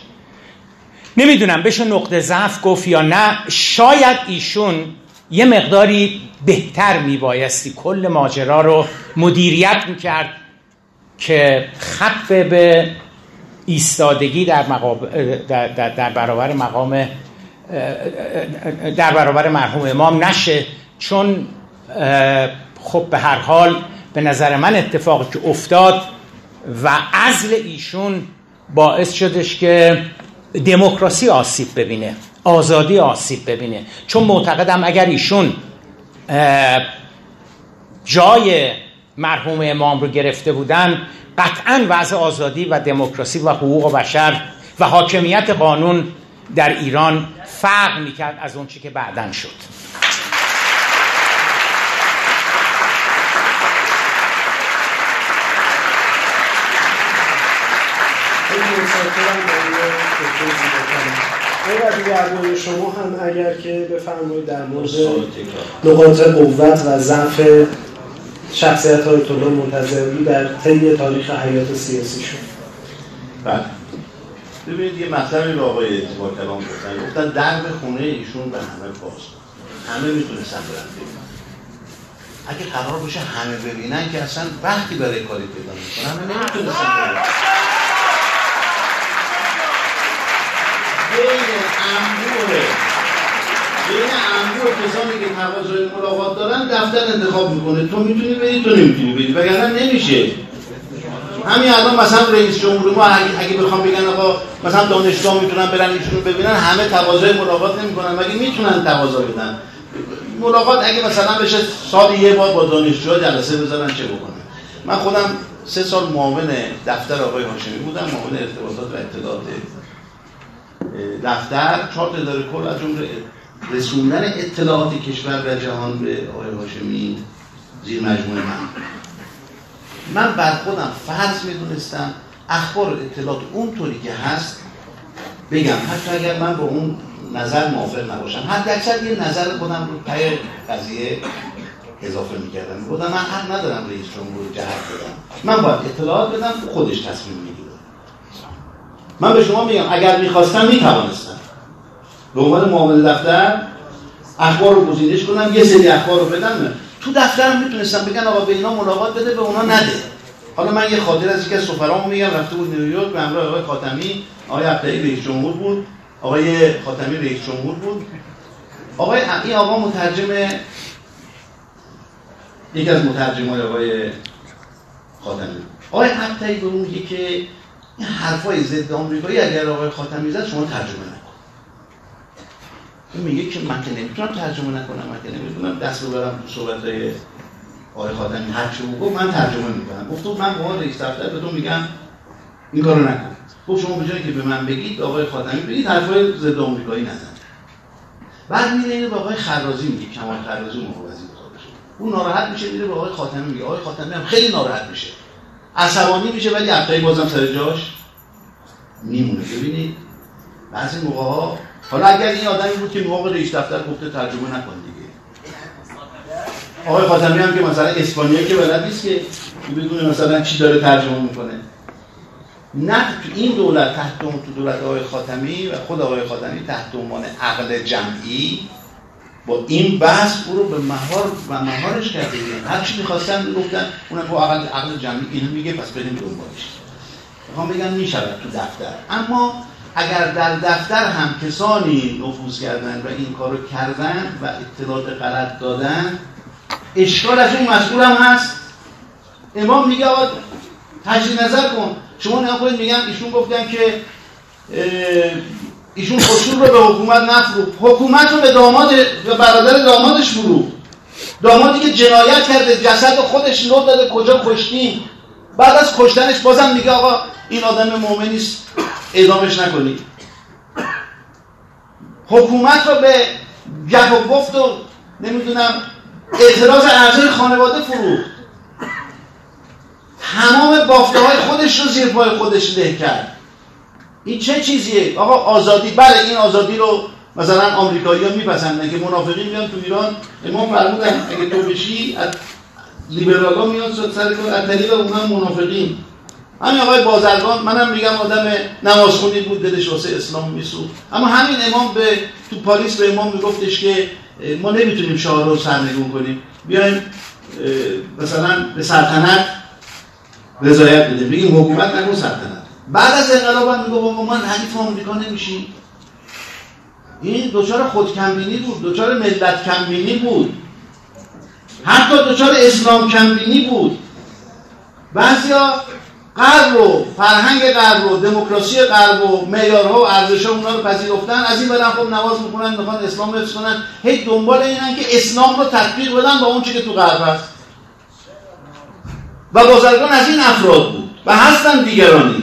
نمیدونم بشه نقطه ضعف گفت یا نه، شاید ایشون یه مقداری بهتر میبایستی کل ماجرا رو مدیریت میکرد که خط به ایستادگی در برابر مرحوم امام نشه. چون خب به هر حال به نظر من اتفاقی که افتاد و عزل ایشون باعث شدش که دموکراسی آسیب ببینه، آزادی آسیب ببینه. چون معتقدم اگر ایشون جای مرحوم امام رو گرفته بودن، قطعاً وضع آزادی و دموکراسی و حقوق بشر و حاکمیت قانون در ایران فرق میکرد از اون چی که بعداً شد. برای شما هم اگر که بفرمایید در مورد نقاط قوت و ضعف شخصیت آیت‌الله منتظری در طی تاریخ حیات سیاسی شد. بله، ببینید یه مطلبی رو آقای زیباکلام گفتن درب خونه ایشون به همه باز، همه میتونستن برن ببینن. اگه قرار باشه همه ببینن که اصلا وقتی برای کاری پیدا میکنن، همه نمیتونستن برن. بین انبوه کسانی که تقاضای ملاقات دارن دفتر انتخاب میکنه، تو میتونی بری، تو نمیتونی بری، وگرنه نمیشه. همین الان مثلا رئیس جمهور ما اگه بخوام بگن آقا مثلا دانشجوها میتونن برن ایشونو ببینن، همه تقاضای ملاقات نمیکنن، ولی میتونن تقاضا بدن ملاقات. اگه مثلا بشه سال یه بار با دانشجوها جلسه بزنن چه بکنه. من خودم 3 سال معاون دفتر آقای هاشمی بودم، معاون ارتباطات و اطلاعات دفتر، 4 اداره کل از جمله رسوندن اطلاعات کشور و جهان به آقای هاشمی زیر مجموعه من بر خودم فرض میدونستم اخبار اطلاعات اونطوری که هست بگم، حتی اگر من با اون نظر موافق نباشم، حتی اکثر یه نظر خودم رو پای قضیه اضافه میکردم. بودم من حق ندارم رئیس جمهور جهت بدم، من باید اطلاعات بدم، خودش تصمیم میگیره. من به شما میگم اگر میخواستم میتوانستم به عنوان معاون دفتر اخبار رو گزینش کنم، یه سری اخبار رو بدم. تو دفترم میتونستم بگن آقا به اینا ملاقات بده، به اونا نده. حالا من یه خاطر از اینکه سفرامو میگم، رفته بود نیویورک به همراه آقای خاتمی. آقای عبدالله رئیس جمهور بود، آقای خاتمی رئیس جمهور بود، آقا مترجم، یکی از مترجمای آقای خاتمی، آقای عبدالله، اون یکی این حرفای ضد آمریکایی اگر آقای خاتمی زد شما ترجمه نکنید. این میگه که من که نمیتونم ترجمه نکنم، من که نمیتونم دست ببرم تو صحبتای آقای خاتمی، هر چی بگه من ترجمه میکنم. گفتم من با رئیس دفتر بهتون میگم این کارو نکن. گفت شما به جایی که به من بگید آقای خاتمی بگید حرفای ضد آمریکایی نزن. بعد میره با آقای خرازی میگه، کمال خرازی مفوضی خودش. اون ناراحت میشه میره با آقای خاتمی میگه، آقای خاتمی هم خیلی ناراحت میشه. عصبانی میشه ولی عقدای بازم سر جاش میمونه. ببینید بعضی موقع‌ها، حالا اگر این آدمی بود که موقع رئیس دفتر گفته ترجمه نکن دیگه. آقای خاتمی هم که مثلا اسپانیایی که بلد نیست که بدون مثلا چی داره ترجمه میکنه. نه تو این دولت تحت تو دولت آقای خاتمی و خود آقای خاتمی تحت عنوان عقل جمعی با این بحث او رو به مهار و مهارش کرده. هر چی می‌خواستن گفتن، اونم با عقل جمعی اینو میگه پس بریم دنبالش. میخوام بگم میشود تو دفتر، اما اگر در دفتر هم کسانی نفوذ کردن و این کارو کردن و اطلاعات غلط دادن، اشکال از اون مسئول هم هست. امام میگه آقا تجدید نظر کن. شما نه خودت میگم ایشون گفتن که ایشون خودشون رو به حکومت نفروخت، حکومت رو به داماد یا برادر دامادش فروخت. دامادی که جنایت کرده جسد خودش لو داده کجا کشتین، بعد از کشتنش بازم میگه آقا این آدم مؤمن نیست اعدامش نکنید. حکومت رو به گپ و گفت و نمیدونم اعتراض اعضای خانواده فروخت. تمام بافته های خودش رو زیر پای خودش له کرد. این چه چیزیه؟ آقا آزادی، بله این آزادی رو مثلا آمریکایی‌ها میپسندن که منافقین میان تو ایران. امام فرمودن اگه تو بشی از لیبرالا میان سر کار از طریق اونها منافقین. همین آقای بازرگان، منم میگم آدم نمازخونی بود، دلش واسه اسلام میسوخت، اما همین امام به تو پاریس به امام میگفتش که ما نمیتونیم شعار رو سرنگون کنیم، بیایم مثلا به سلطنت رضایت بدیم، بگیم حکومت نکن سلطنت. بعد از انقلاب هم میگم من حریف آمریکا نمیشیم. این دوچار خودکمبینی بود، دوچار ملت کمبینی بود، حتی دوچار اسلام کمبینی بود. بعضیا غرب و فرهنگ غرب و دموکراسی غرب و معیارها و ارزش‌ها اونا رو پذیرفتن، از این برن خب نماز میخونن، میخوان اسلام رو حفظ کنن، هی دنبال اینن که اسلام رو تطبیق بدن با اون چیزی که تو غرب هست. و بازرگان از این افراد بود و هستن دیگرانی.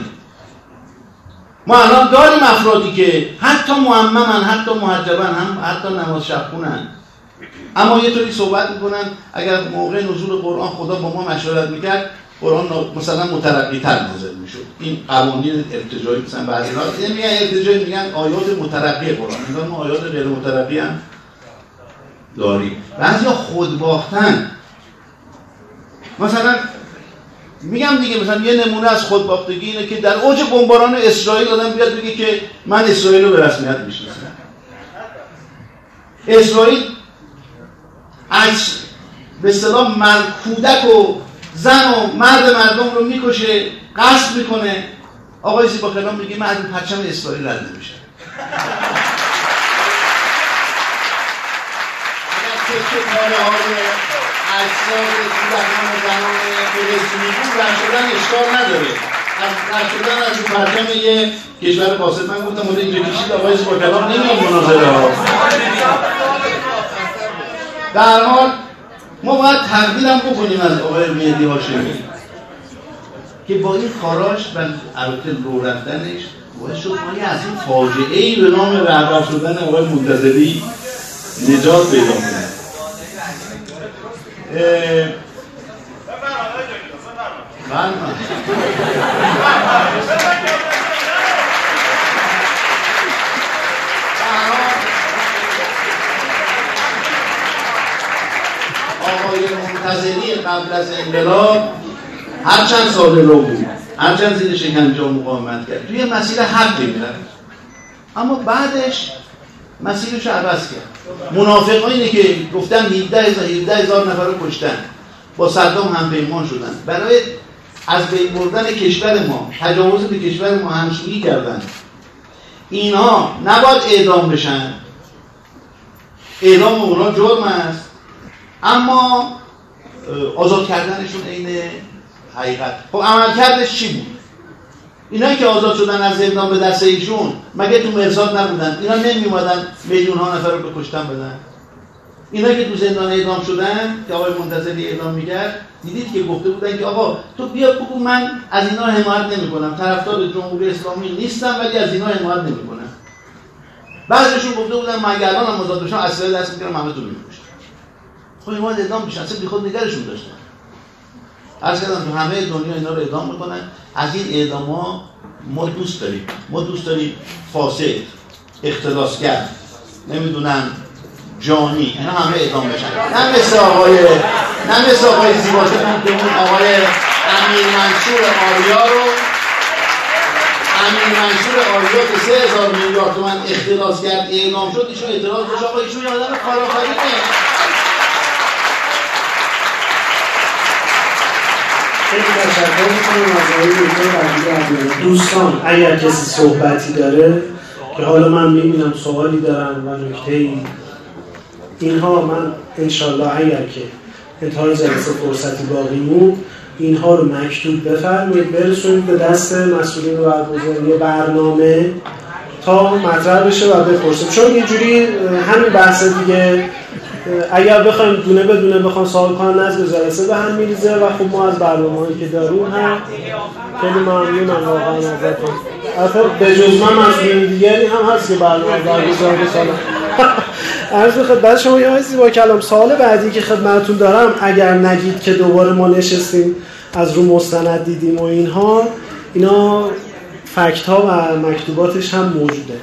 ما الان داریم افرادی که حتی معممن، حتی محجبن، هم حتی نماز شب خونن، اما یه طوری صحبت میکنن اگر موقع نزول قرآن خدا با ما مشورت میکرد قرآن مثلا مترقی‌تر نازل میشد. این قوانین ارتجاعی مثلا بعضی وقت میگن ارتجاعی، میگن آیات مترقی قرآن، مثلا ما آیات غیر مترقی هم داریم. بعضیا خود باختن، مثلا میگم دیگه، مثلا یه نمونه از خودباختگی اینه که در اوج بمباران اسرائیل آدم بیاد بگه که من اسرائیل رو به رسمیت میشناسم. اسرائیل از به اصطلاح مرد کودک و زن و مرد مردم رو میکشه، قصد میکنه. آقای زیباکلام میگه من از این پرچم اسرائیل رد نمیشم. اصلاً زیباکلام زنان فلسطینی بود رد شدن اشکال نداره، رد شدن از این پرچم یه کشور باسط. من گفتم اون اینجا کشید آقای زیباکلام نمیاد مناظره ها. در حال ما باید تقدیرم بکنیم از آقای مهدی هاشمی که با این کاراش و البته رو رفتنش باعث شد ما از این فاجعه‌ای به نام رهبر شدن آقای منتظری نجات پیدا کنیم. آقای منتظری قبل از انقلاب هرچند ساله رو بود، هرچند زیر شکنجه مقاومت کرد، توی مسیر حق میرفت، اما بعدش مسیرش رو عوض کرد. منافقانی که گفتن 17,000 نفر رو کشتن، با صدام هم پیمان شدن، برای از بین بردن کشور ما، تجاوز به کشور ما همسویی کردن، اینها نباید اعدام بشن. اعدام اونا جرم است، اما آزاد کردنشون عین حقیقت. خب عملکردش چی بود؟ اینا که آزاد شدن از زندان به دست ایشون مگه تو مرصاد نبودن؟ اینا نمیومدن میلیون ها نفر رو بکشتن بدن؟ اینا که تو زندان اعدام شدن که آقای منتظری اعدام می‌کرد، دیدید که گفته بودن که آقا تو بیا بگو من از اینا حمایت نمی‌کنم، طرفدار جمهوری اسلامی نیستم ولی از اینا حمایت نمی‌کنم. بعضیشون گفته بودن من اگه الانم آزاد بشم اسلحه دست می‌گیرم همه تو می‌کشم. خب اینا اعدام میشن، اصلا بیخود نگرشون داشتن. عرض کردم تو همه دنیا اینا رو اعدام می‌کنن. از این اعدام‌ها ما دوست داریم. ما دوست داریم فاسد، اختلاسگر، نمی‌دونم جانی، اینا همه اعدام بشن. نه مثل آقای زیباکلام که اون آقای امیر منصور آریا که 3,000 میلیارد تومان اختلاس کرد اعلام شد، ایشون اعتراض داشت آقا ایشون یه آدم کارآفرینه. دوستان اگر کسی صحبتی داره که حالا من میبینم سوالی دارم و نکته‌ای اینها، من انشالله اگر که انتهای جلسه فرصتی باقی موند اینها رو مکتوب بفرمایید برسونید به دست مسئولین و برگزاری برنامه تا مطرح بشه و بپرسید، چون یه جوری همین بحث دیگه اگر بخوایم دونه بدونه بخوام سوال کنم نظم جلسه به هم میریزه و خب ما از برنامه‌ای که داریم هم خیلی ممنونم واقعا ازتون. البته به جز من مسئولین دیگری هم هست که برنامه برگزار بکنه. عرض به خدمت شما آقای زیباکلام، سوال بعدی که خدمتتون دارم اگر نگید که دوباره ما نشستیم از رو مستند دیدیم و اینا فکت ها و مکتوباتش هم موجوده.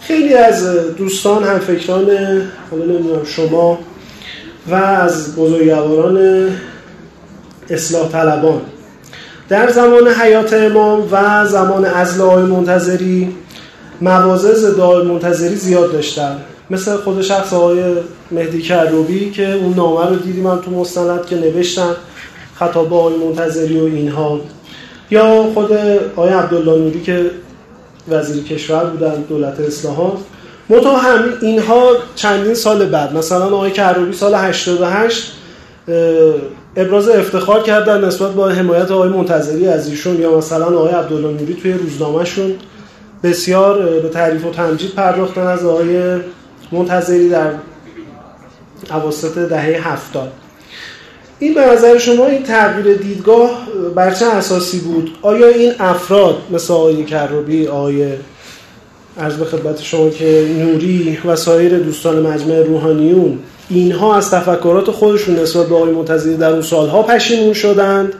خیلی از دوستان هم فکران حالا نمیدونم شما و از بزرگواران اصلاح طلبان در زمان حیات امام و زمان عزل آقای منتظری مواضع ضد آقای منتظری زیاد داشتن، مثل خود شخص آقای مهدی کروبی که اون نامه رو دیدیم هم تو مستند که نوشتن خطاب به آقای منتظری و اینها، یا خود آقای عبدالله نوری که وزیر کشور بودن دولت اصلاحات. منتها همین اینها چندین سال بعد، مثلا آقای کروبی سال 88 ابراز افتخار کردن نسبت با حمایت آقای منتظری از ایشون، یا مثلا آقای عبدالله نوری توی روزنامه‌شون بسیار به تعریف و تمجید پرداختن از آقای منتظری در اواسط دهه 70. این به نظر شما این تغییر دیدگاه بر چه اساسی بود؟ آیا این افراد مثل آقای کروبی، آقای عرض به خدمت شما که نوری و سایر دوستان مجمع روحانیون اینها از تفکرات خودشون نسبت به آقای منتظری در اون سالها پشیمون شدند،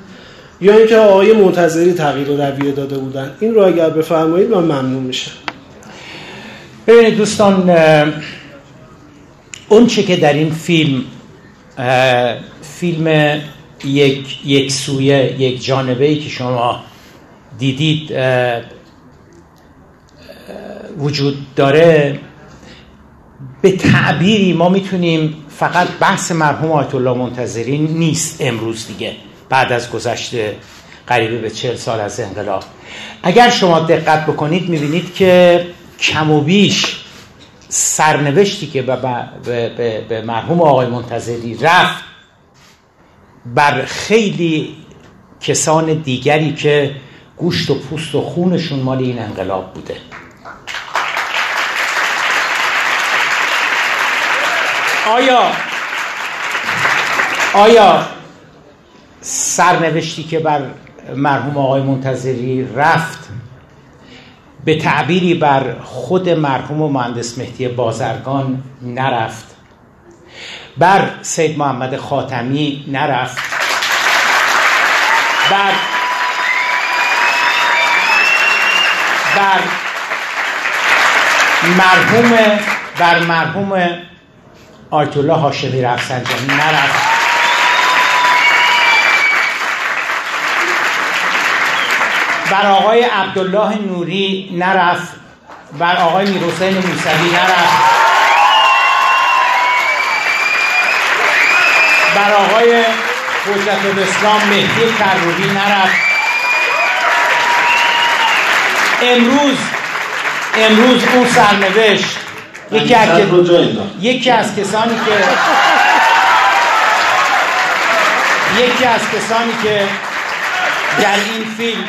یا اینکه آقای منتظری تغییر رویه داده بودن؟ این رو اگر بفرمایید من ممنون میشم. ببینید دوستان، اون چه که در این فیلم یک سویه یک جانبه‌ای که شما دیدید وجود داره، به تعبیری ما میتونیم فقط بحث مرحوم آیت‌الله منتظری نیست امروز دیگه بعد از گذشت قریبه به 40 سال از انقلاب. اگر شما دقت بکنید میبینید که کم و بیش سرنوشتی که به مرحوم آقای منتظری رفت بر خیلی کسان دیگری که گوشت و پوست و خونشون مال این انقلاب بوده. آیا سرنوشتی که بر مرحوم آقای منتظری رفت به تعبیری بر خود مرحوم و مهندس مهدی بازرگان نرفت، بر سید محمد خاتمی نرفت، بر مرحوم آیت‌الله هاشمی رفسنجانی نرفت، بر آقای عبدالله نوری نرفت، بر آقای میرحسین موسوی نرفت، بر آقای حجت الاسلام مهدی کروبی نرفت. امروز اون سرنوشت یکی از کسانی که در این فیلم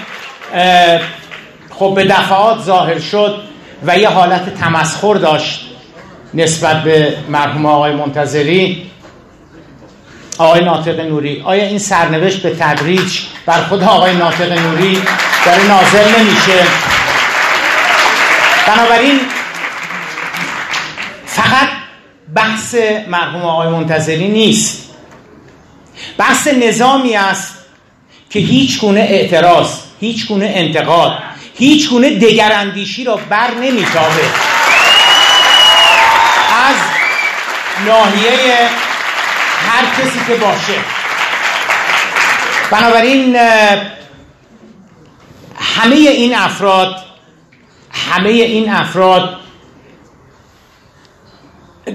خب به دفعات ظاهر شد و یه حالت تمسخر داشت نسبت به مرحوم آقای منتظری. آقای ناطق نوری، آیا این سرنوشت به تدریج بر خود آقای ناطق نوری داره نازل نمیشه؟ بنابراین فقط بحث مرحوم آقای منتظری نیست، بحث نظامی است که هیچ گونه اعتراض، هیچ گونه انتقاد، هیچ گونه دگراندیشی را بر نمیتابه. از ناحیه هر کسی که باشه. بنابراین همه این افراد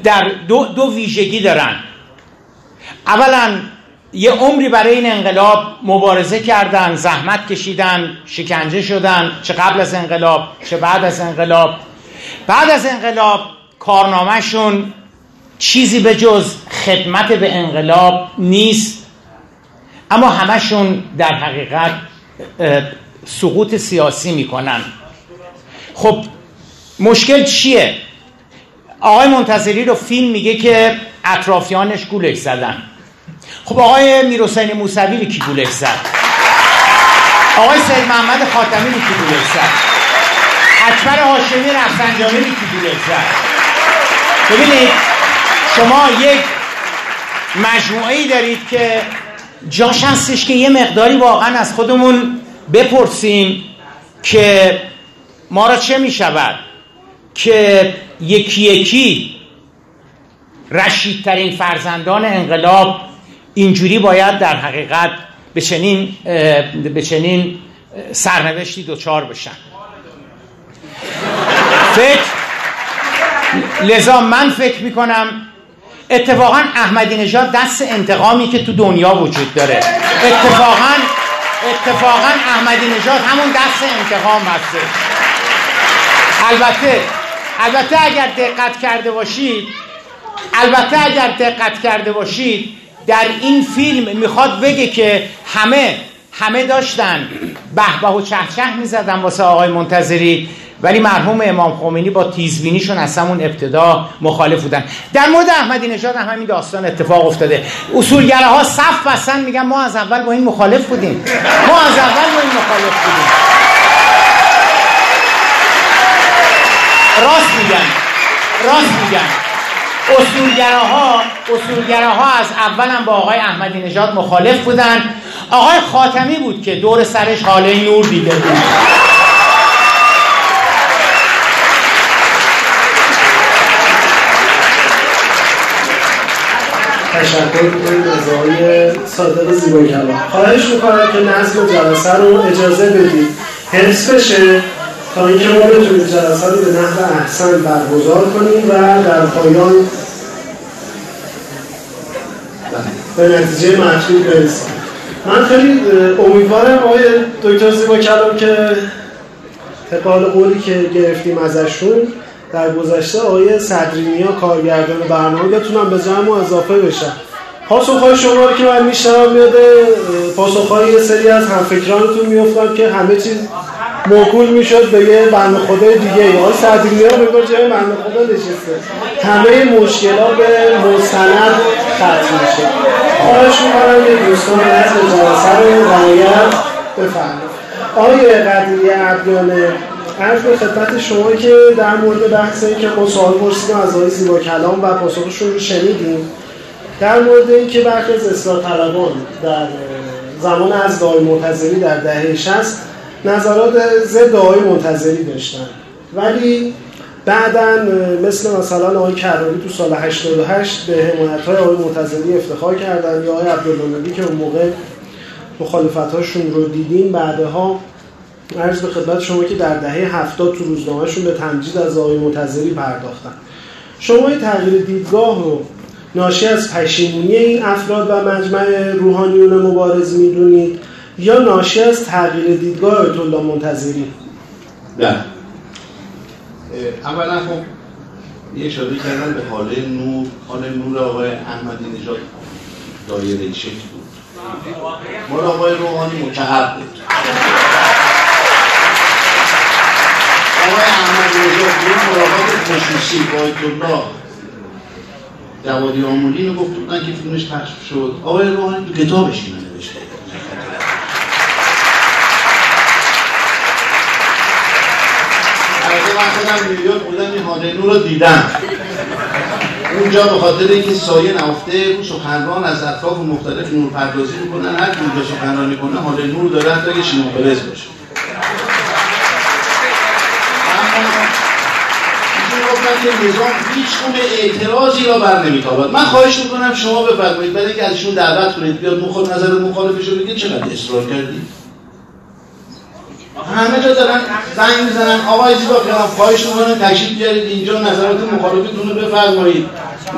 در دو ویژگی دارن. اولا یه عمری برای این انقلاب مبارزه کردن، زحمت کشیدن، شکنجه شدن، چه قبل از انقلاب چه بعد از انقلاب. بعد از انقلاب کارنامهشون چیزی به جز خدمت به انقلاب نیست، اما همشون در حقیقت سقوط سیاسی میکنن. خب مشکل چیه؟ آقای منتظری رو فیلم میگه که اطرافیانش گولش زدن. خب آقای میرحسین موسوی رو کی گولش زد؟ آقای سید محمد خاتمی رو کی گولش زد؟ اکبر هاشمی رفسنجانی رو کی گولش زد؟ ببینید شما یک مجموعه‌ای دارید که جاش هستش که یه مقداری واقعا از خودمون بپرسیم که ما را چه می شود که یکی یکی رشیدترین فرزندان انقلاب اینجوری باید در حقیقت به چنین سرنوشتی دوچار بشن. لذا من فکر میکنم اتفاقا احمدی نژاد دست انتقامی که تو دنیا وجود داره، اتفاقا احمدی نژاد همون دست انتقام هسته. البته اگر دقت کرده باشید در این فیلم میخواد بگه که همه داشتن بهبه و چهچه میزدن واسه آقای منتظری، ولی مرحوم امام خمینی با تیزبینیشون از همون ابتدا مخالف بودن. در مورد احمدی نژاد هم همین داستان اتفاق افتاده. اصولگراها صف بستن میگن ما از اول با این مخالف بودیم. راست میگن. اصولگراها از اولم با آقای احمدی نژاد مخالف بودن. آقای خاتمی بود که دور سرش حاله نور دیده بود. تشکر کنید از آقای صادق زیباکلام. خواهش میکنم که نظم جلسه رو اجازه بدید حفظ بشه تا اینکه ما بتونیم جلسه رو به نحو احسن برگزار کنیم و در پایان به نتیجه مطلوب برسیم. من خیلی امیدوارم آقای دکتر زیباکلام که تقال قولی که گرفتیم ازشون در گذشته آقای صدرینی ها کارگردان برنامه بتونم به جمع اضافه بشن. پاسخهای شما رو که من میشنم میاد پاسخهای یه سری از همفکرانتون میفتم که همه چیز موکول میشد به یه بنده خدای دیگه. آقای صدرینی ها بگار جای بنده خدا نشسته، همه مشکلات به مستند ختم میشه. خواهش میکنم یه دوستان از جلسه رو رعایت بفرمایید. آقای قدیری ابیانه، عرض به خدمت شما که در مورد بحثی که ما سوال پرسیدیم از آقای زیباکلام و پاسخشون رو شنیدیم، در مورد این که برخی از اصلاح طلبان در زمان از آقای منتظری در دهه 60 نظرات ضد آقای منتظری داشتن، ولی بعداً مثلا آقای کراری تو سال 88 به حمایت‌های آقای منتظری افتخار کردن، یا آقای عبدالله نوری که اون موقع مخالفت‌هاشون رو دیدیم بعدها. عرض به خدمت شما که در دهه 70 تو روزنامه‌شون به تمجید از آقای منتظری پرداختن. شما این تغییر دیدگاه رو ناشی از پشیمونی این افراد و مجمع روحانیون مبارز میدونید یا ناشی از تغییر دیدگاه آیت‌الله منتظری؟ نه، اولا خب یه اشاره کردن به حال نور آقای احمدی نژاد دایره شکل بود، مال آقای روحانی متحب بود. آقای احمدی نژاد یه ملاقات خصوصی با آیتالله جوادی آمولی رو گفت بودن که فیلمش پخش شد. آقای روحانی تو کتابش اینو نوشته. من خودم نیویورک بودم این هانلو رو دیدم. اونجا به خاطر اینکه سایه نفته رو سخنران از اطراف مختلف نورپردازی میکنن، هر کی اونجا سخنرانی کنه هانلو رو داره حتی اگه شیمون پرز باشه. که نظام هیچگونه اعتراضی را برنمی‌تابد. من خواهش می‌کنم شما بفرمایید برای اینکه ازشون دعوت کنید بیاد مخاطب نظر مخالفش رو بگید. چقدر اصرار کردید؟ همه جا دارن زنگ می‌زنن آقای زیباکلام خواهش می‌کنم تشریف بیارید اینجا نظرات مخالفتون رو بفرمایید.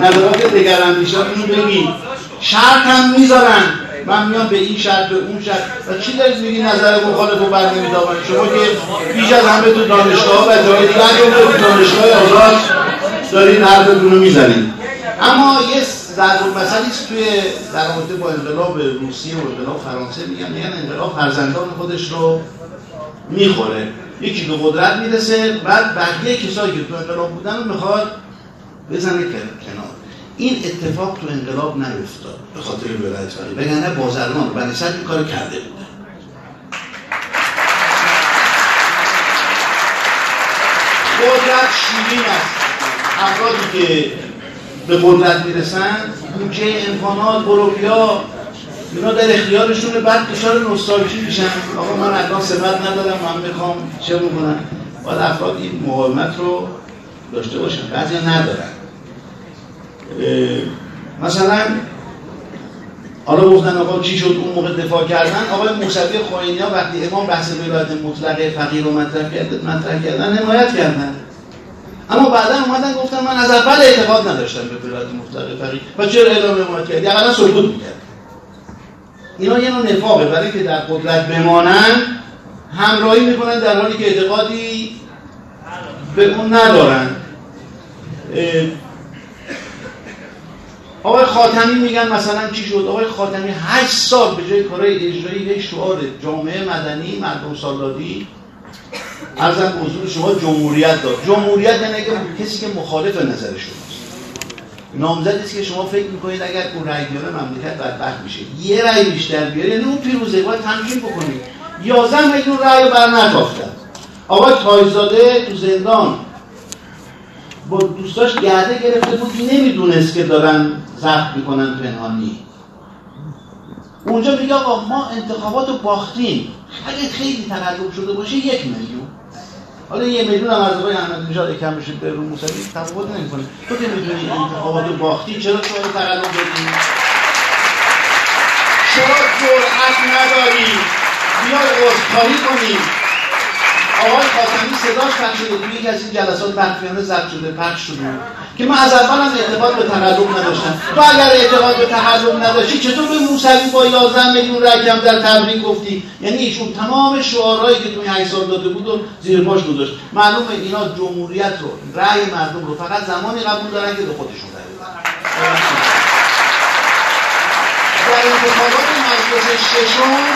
نظرات دگراندیشاتون رو بگید. شرط هم می‌ذارن. من میام به این شرط به اون شرط. و چی دارید میگید نظر مخالف رو برنمی‌تابد؟ شما که بیش از همه تو دانشگاه و جای دیگه تو دانشگاه آزاد دارین حرفتون رو میزنید. اما یه ضرب‌المثلی است توی در رابطه با انقلاب روسیه و انقلاب فرانسه میگن انقلاب فرزندان خودش رو میخوره. یکی به قدرت میرسه بعد بقیه کسایی که تو انقلاب بودن رو میخواد بزنه کنار. این اتفاق تو انقلاب نیفتاد به خاطر ولایت فقیه، وگرنه بازرگان و بنی صدر این کارو کرده بودن. قدرت شیرین است. افرادی که به قدرت میرسن بودجه امکانات بروبیا اینا در اختیارشونه، بعد دچار نوستالژی میشن. آقا من الان ثروت ندارم من میخوام چه بکنم؟ باید افراد این مقاومت رو داشته باشن. بعضیا ندارن. مثلا حالا گفتن آقا چی شد اون موقع دفاع کردن؟ آقای موسوی خائنیا وقتی امام بحث ولایت مطلقه فقیه رو مطرح کردن حمایت کردن، اما بعدا اومدن گفتن من از اول اعتقاد نداشتم به ولایت مطلقه فقیه و چرا اعلام امامت کردی؟ اقلا سکوت میکرد. اینا یه نوع نفاقه. برای که در قدرت بمانن همراهی میکنن در حالی که اعتقادی به اون ندارن. آقای خاتمی میگن مثلا چی شد؟ آقای خاتمی 8 سال به جای کارهای اجرایی یه شعار جامعه مدنی مردم سالاری عرضم حضور شما جمهوریت داد. جمهوریت یعنی که کسی که مخالف نظر شماست، نامزدی است که شما فکر میکنید اگر اون رأی بیاره مملکت بدبخت میشه. یه رأی بیشتر بیاره یعنی اون پیروزه. باید تمکین بکنید. 11 میلیون رأی برنتافتن. آقای تایزاده تو زندان با دوستاش گرده گرفته بود، نمیدونست که دارن ضبط میکنن پنهانی. اونجا میگه آقا ما انتخاباتو باختیم، اگه خیلی تقلب شده باشه 1 میلیون، حالا 1 میلیون هم از آقای احمدی نژاد یکم بشه به رو موسوی تفاوت نمیکنه. تو که میدونی انتخاباتو باختی چرا شما تقلب دادی؟ چرا جرأت نداری بیای عذرخواهی کنی؟ آقای خاتمی صداش پخش شده توی یکی از این جلسات مخفیانه ضبط شده پخش شده که من از اول هم اعتقاد به تقلب نداشتم. تو اگر اعتقاد به تقلب نداشتی چطور به موسوی با 11 میلیون رأی کم در تبریک گفتی؟ یعنی ایشون تمام شعارهایی که توی 8 سال داده بود رو زیر پاش گذاشت. معلومه اینا جمهوریت رو رأی مردم رو فقط زمانی قبول دارن که به خودشون رأی بدن. در انتخابات مجلس ششم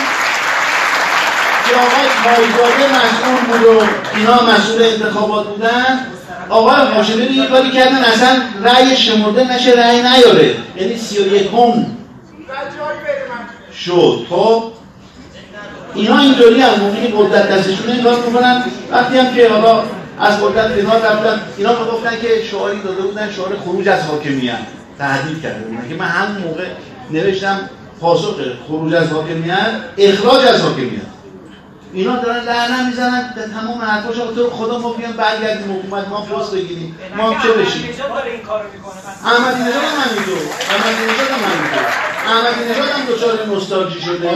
آقای پایزاده مسئول بود و اینا مسئول انتخابات بودن، آقای هاشمی رو یه باری کردن اصلا رأی شمرده نشه رأی نیاره، یعنی 31 شد. خب اینا اینطوری هم ممکنی قدرت دستشون این کار میکنن. وقتی هم که حالا از قدرت کنار رفتن اینا گفتن که شعاری داده بودن، شعار خروج از حاکمیت تهدید کرده بودن که من همون موقع نوشتم پاسخ خروج از حاکمیت اخراج از حاکمیت. اینا دارن لعنت میزنن به تمام حرفاش. آقا تو رو خدا ما بیان برگردیم حکومت ما پاس بگیریم ما هم چه بشیم. احمدی نژاد هم دچار نوستالژی شده.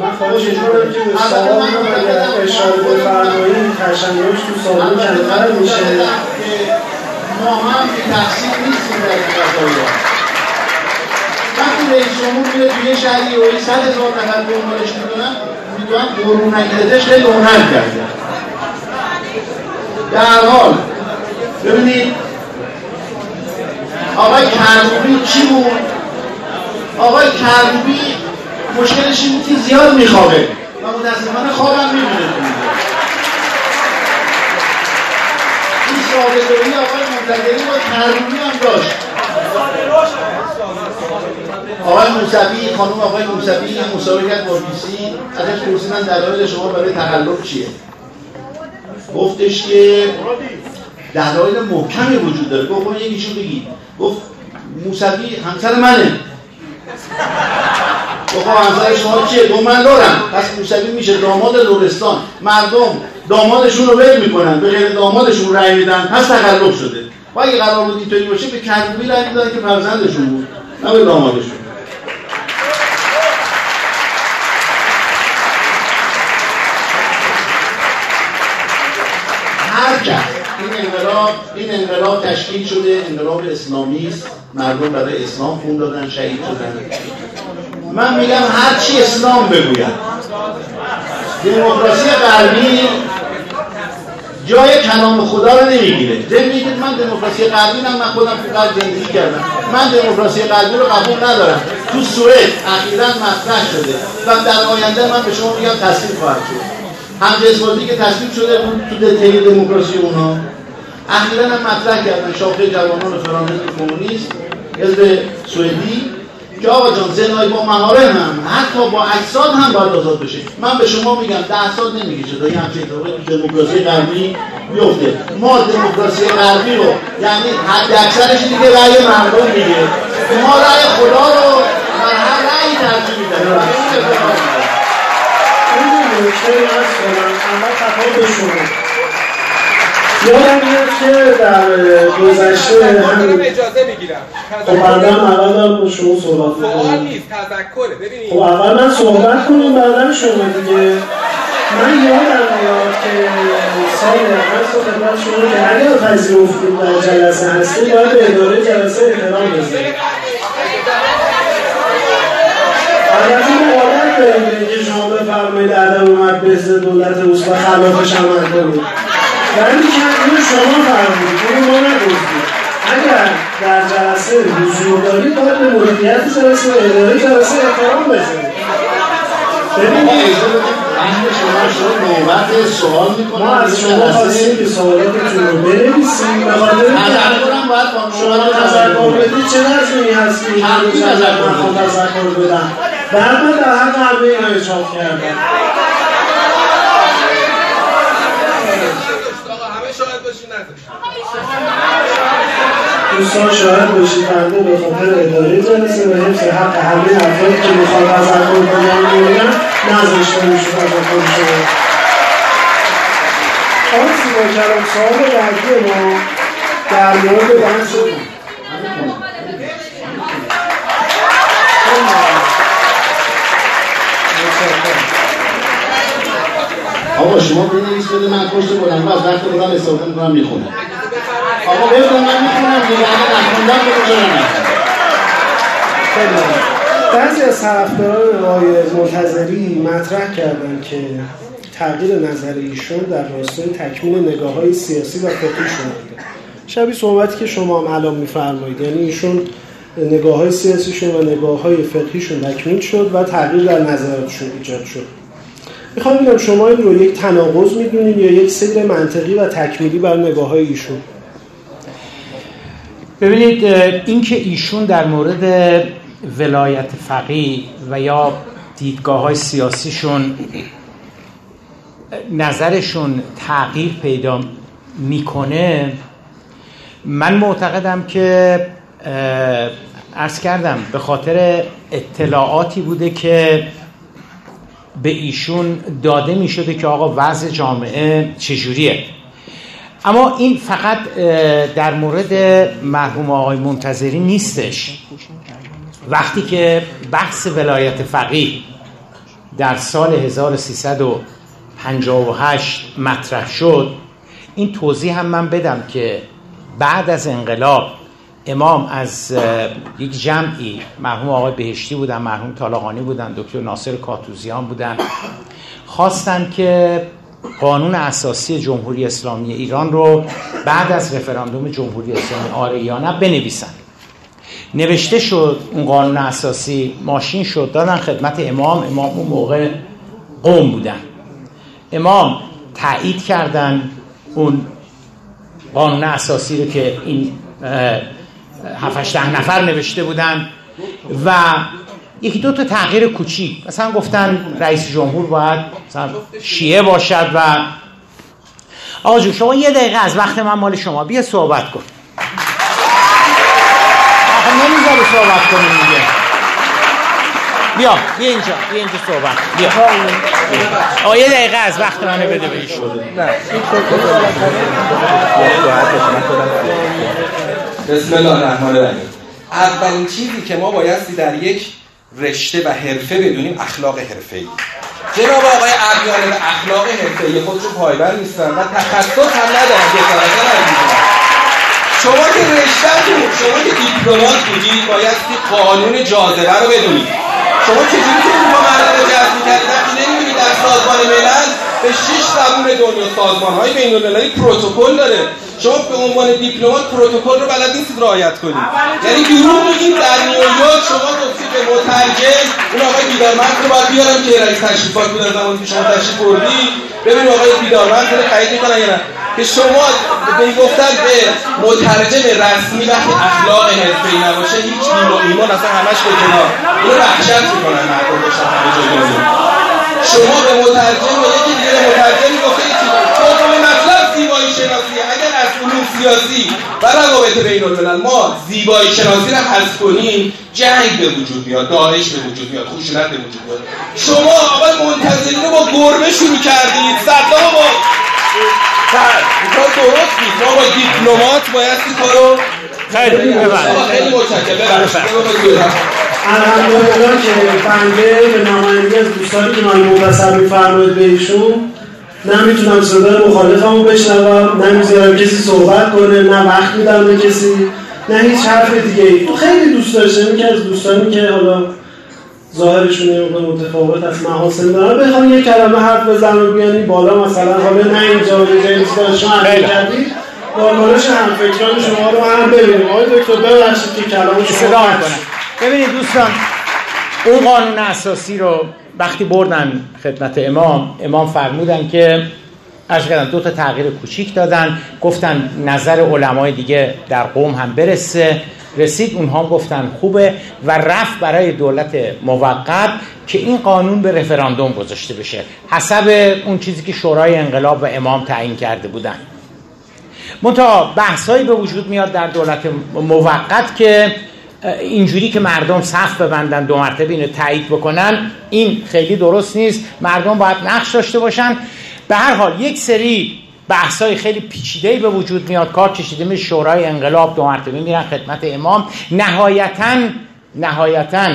من خواهش می‌کنم که به سوال من اشاره بفرمایید. تشنجش تو سالن کمتر میشه. ما هم به تحصیل نیستیم در قضایا. وقتی رئیس جمهور میره توی شهری و این 100,000 نفر به عنوانش میدونن قرون نگیدش خیلی اونهر کرده. در هر حال ببینید آقای کروبی چی بود؟ آقای کروبی مشکلش این بود که زیاد میخوابه و متاسفانه خوابم میبینه. صادقی آقای منتظری با ترونی هم داشت. آقای موسوی، خانم آقای موسوی یه مسابقه کرد با بیسی. ازش پرسیدن دلایل شما برای تخلف چیه؟ گفتش که دلایل محکمی وجود داره. گفت برو یکیشو بگید. گفت موسوی همسر منه. بخواه همسر شما چیه؟ گفت من دارم. پس موسوی میشه داماد لرستان. مردم دامادشون رو ول میکنن، به غیر دامادشون رأی میدن، پس تخلف شده. و اگه قرار بود اینطوری باشه به کروبی رأی میدادن که فرزندشون بود، نه به دامادشون. هرچند این انقلاب تشکیل شده، انقلاب اسلامی است، مردم برای اسلام خون دادن، شهید شدن. من میگم هر چی اسلام بگوید. دموکراسی غربی جای کلام خدا رو نمیگیره. دل میگید من دموکراسی غربی نم، من خودم تو غرب زندگی کردم. من دموکراسی غربی رو قبول ندارم. تو سوئد اخیراً مطرح شده و در آینده من به شما میگم تصدیق خواهد شد. همجنسبازی که تصدیق شده بود تو دتیل دموکراسی اونا. اخیراً هم مطرح کردن شاخه جوانان فرانسه کمونیست حزب سوئدی که آقا جان زنای با محارم هم حتی با اجساد هم باید آزاد بشه. من به شما میگم 10 سال نمیگیشه تا یه همچه اتفاقی تو دموکراسی غربی بیفته. ما دموکراسی غربی رو یعنی حد اکثرش دیگه رأی مردم میگه، ما رأی خدا رو بر هر رأی ترجیح میدیم. این نکته‌ای هست که من اما تفاهم بشونم. یادم میاد که در گذشته همین اجازه میگیرم. خب اول با شما صحبت کنیم. خب اول من صحبت کنیم بعدم شما دیگه. من یادم میاد که سال هست و خدمت شما که اگر پذیرفتید در جلسه هستید باید به اداره جلسه احترام بذارید. البته مقاومت دارید که شما بفرمایید عدم مبعث دولت اوست و خلافش عمل کنید. برای که این شما فرمودید، این ما نگفتید. اگر در جلسه حضور دارید باید به مدیریت جلسه و اداره جلسه احترام بذارید. ببینید ما از شما خواستیم که سوالاتتون رو بنویسیم. شما تذکر بدید چه نظمی هست که این رو تذکر بدن و همه در حق همه این رو چاپ کردن. دوستان شاهد باشید بنده به خاطر اداره جلسه و حفظ حق همه افرادی که میخوان تذکر بدن میبینم نذاشته میشه تذکر شده. آقای زیباکلام سوال بعدی ما در مورد بحث آقا شما بنویس بده من پشت بلنده از وقت بلند استفاده میکنم میخونم. آقا بزن من میخونم دیگه همه نخوندم به کجا نخوندم. بعضی از طرفداران آقای منتظری مطرح کردن که تغییر نظر ایشون در راستای تکمیل نگاه‌های سیاسی و فکری شما بوده. شبیه صحبتی که شما هم الان میفرمایید، یعنی ایشون نگاه‌های سیاسیشون و نگاه‌های فکریشون تکمیل شد و تغییر در نظراتشون ایجاد شد. میخوام بگم شما این رو یک تناقض میدونید یا یک سیر منطقی و تکمیلی بر نگاه‌های ایشون؟ ببینید اینکه ایشون در مورد ولایت فقیه و یا دیدگاه‌های سیاسیشون نظرشون تغییر پیدا میکنه، من معتقدم که عرض کردم به خاطر اطلاعاتی بوده که به ایشون داده می شده که آقا وضع جامعه چجوریه. اما این فقط در مورد مرحوم آقای منتظری نیستش. وقتی که بحث ولایت فقیه در سال 1358 مطرح شد، این توضیح هم من بدم که بعد از انقلاب امام از یک جمعی، مرحوم آقای بهشتی بودن، مرحوم طالاقانی بودن، دکتر ناصر کاتوزیان بودن، خواستن که قانون اساسی جمهوری اسلامی ایران رو بعد از رفراندوم جمهوری اسلامی آره یا نه بنویسن. نوشته شد اون قانون اساسی، ماشین شد، دادن خدمت امام. امام اون موقع قم بودن. امام تایید کردن اون قانون اساسی رو که این 7-8 نفر نوشته بودن و یکی دو تا تغییر کوچیک، مثلا گفتن رئیس جمهور باید مثلا شیعه باشد. و آقا جون شما یه دقیقه از وقت من مال شما بیا صحبت کن. آخه نمیذاره صحبت کنیم دیگه. بیا اینجا صحبت. آقا یه دقیقه از وقت منو بده به ایشون. بسم الله الرحمن الرحیم. اولین چیزی که ما بایستی در یک رشته و حرفه بدونیم اخلاق حرفه‌ای. جناب آقای ابیانه اخلاق حرفه‌ای خودشون پایبند نیستن و تخصص هم ندارن. شما که رشته‌تون، شما که دیپلمات بودید، بایستی قانون جاذبه رو بدونید. شما که چیزی با مردم جذب کردن نمی‌دونید در سازمان ملل به 6 زبان دنیا سازمان‌های بین‌المللی پروتکل داره. شما به عنوان دیپلمات پروتکل رو بلد نیستید رعایت کنید. یعنی دروغ میگید در نیویورک شما گفتید به مترجم اون آقای بیدارمند رو باید بیارم که رئیس تشریفات بودن زمانی که شما تشریف بردی ببین آقای بیدارمند رو قید میکنن یا نه، که شما گفتن به مترجم رسمی وقتی اخلاق حرفه‌ای نباشه هیچ ایمان اصلا همش به کنار اون رخشت میکنن مردم باشن همه جای دنیا. شما به مترجم و یکی دیگه مترجم گفتید زیبایی شناسی اگر از علوم سیاسی و روابط بین‌الملل ما زیبایی شناسی را حذف کنیم جنگ به وجود میاد، داعش به وجود میاد، خشونت به وجود میاد. شما آقای منتظری رو با گربه شروع کردید، صدام با کار درست نیست. ما با دیپلمات باید این کارو خیلی متشکرم. الحمدلله که بنده به نماینده از دوستانی که نایب مبصر می‌فرمایید به ایشون نمیتونم صدای مخالفمو بشنوم، نمیذارم کسی صحبت کنه، نه وقت میدم به کسی، نه هیچ حرف دیگه ای. تو خیلی دوست داشتم که از دوستانی که حالا ظاهرشون یه مقدار متفاوت از محاسن دارن بخوام یه کلمه حرف بزنم بیانی بالا، مثلا حالا نه اینجا به دوستانشون حرف کردی بالمالش هم فکران شما رو هم ببینیم. آقای دکتر ببخشید که کلام صدا میکنم. ببینید دوستان، اون قانون اساسی رو وقتی بردن خدمت امام فرمودن که عرض کردن 2 تا تغییر کوچیک دادن، گفتن نظر علمای دیگه در قوم هم برسه، رسید، اونها گفتن خوبه و رفت برای دولت موقت که این قانون به رفراندوم گذاشته بشه حسب اون چیزی که شورای انقلاب و امام تعیین کرده بودن. منتها بحثایی به وجود میاد در دولت موقت که اینجوری که مردم صف ببندن 2 مرتبه اینو تایید بکنن این خیلی درست نیست، مردم باید نقش داشته باشن. به هر حال یک سری بحثای خیلی پیچیده‌ای به وجود میاد، کار کشیده میشه، شورای انقلاب 2 مرتبه میرن خدمت امام، نهایتاً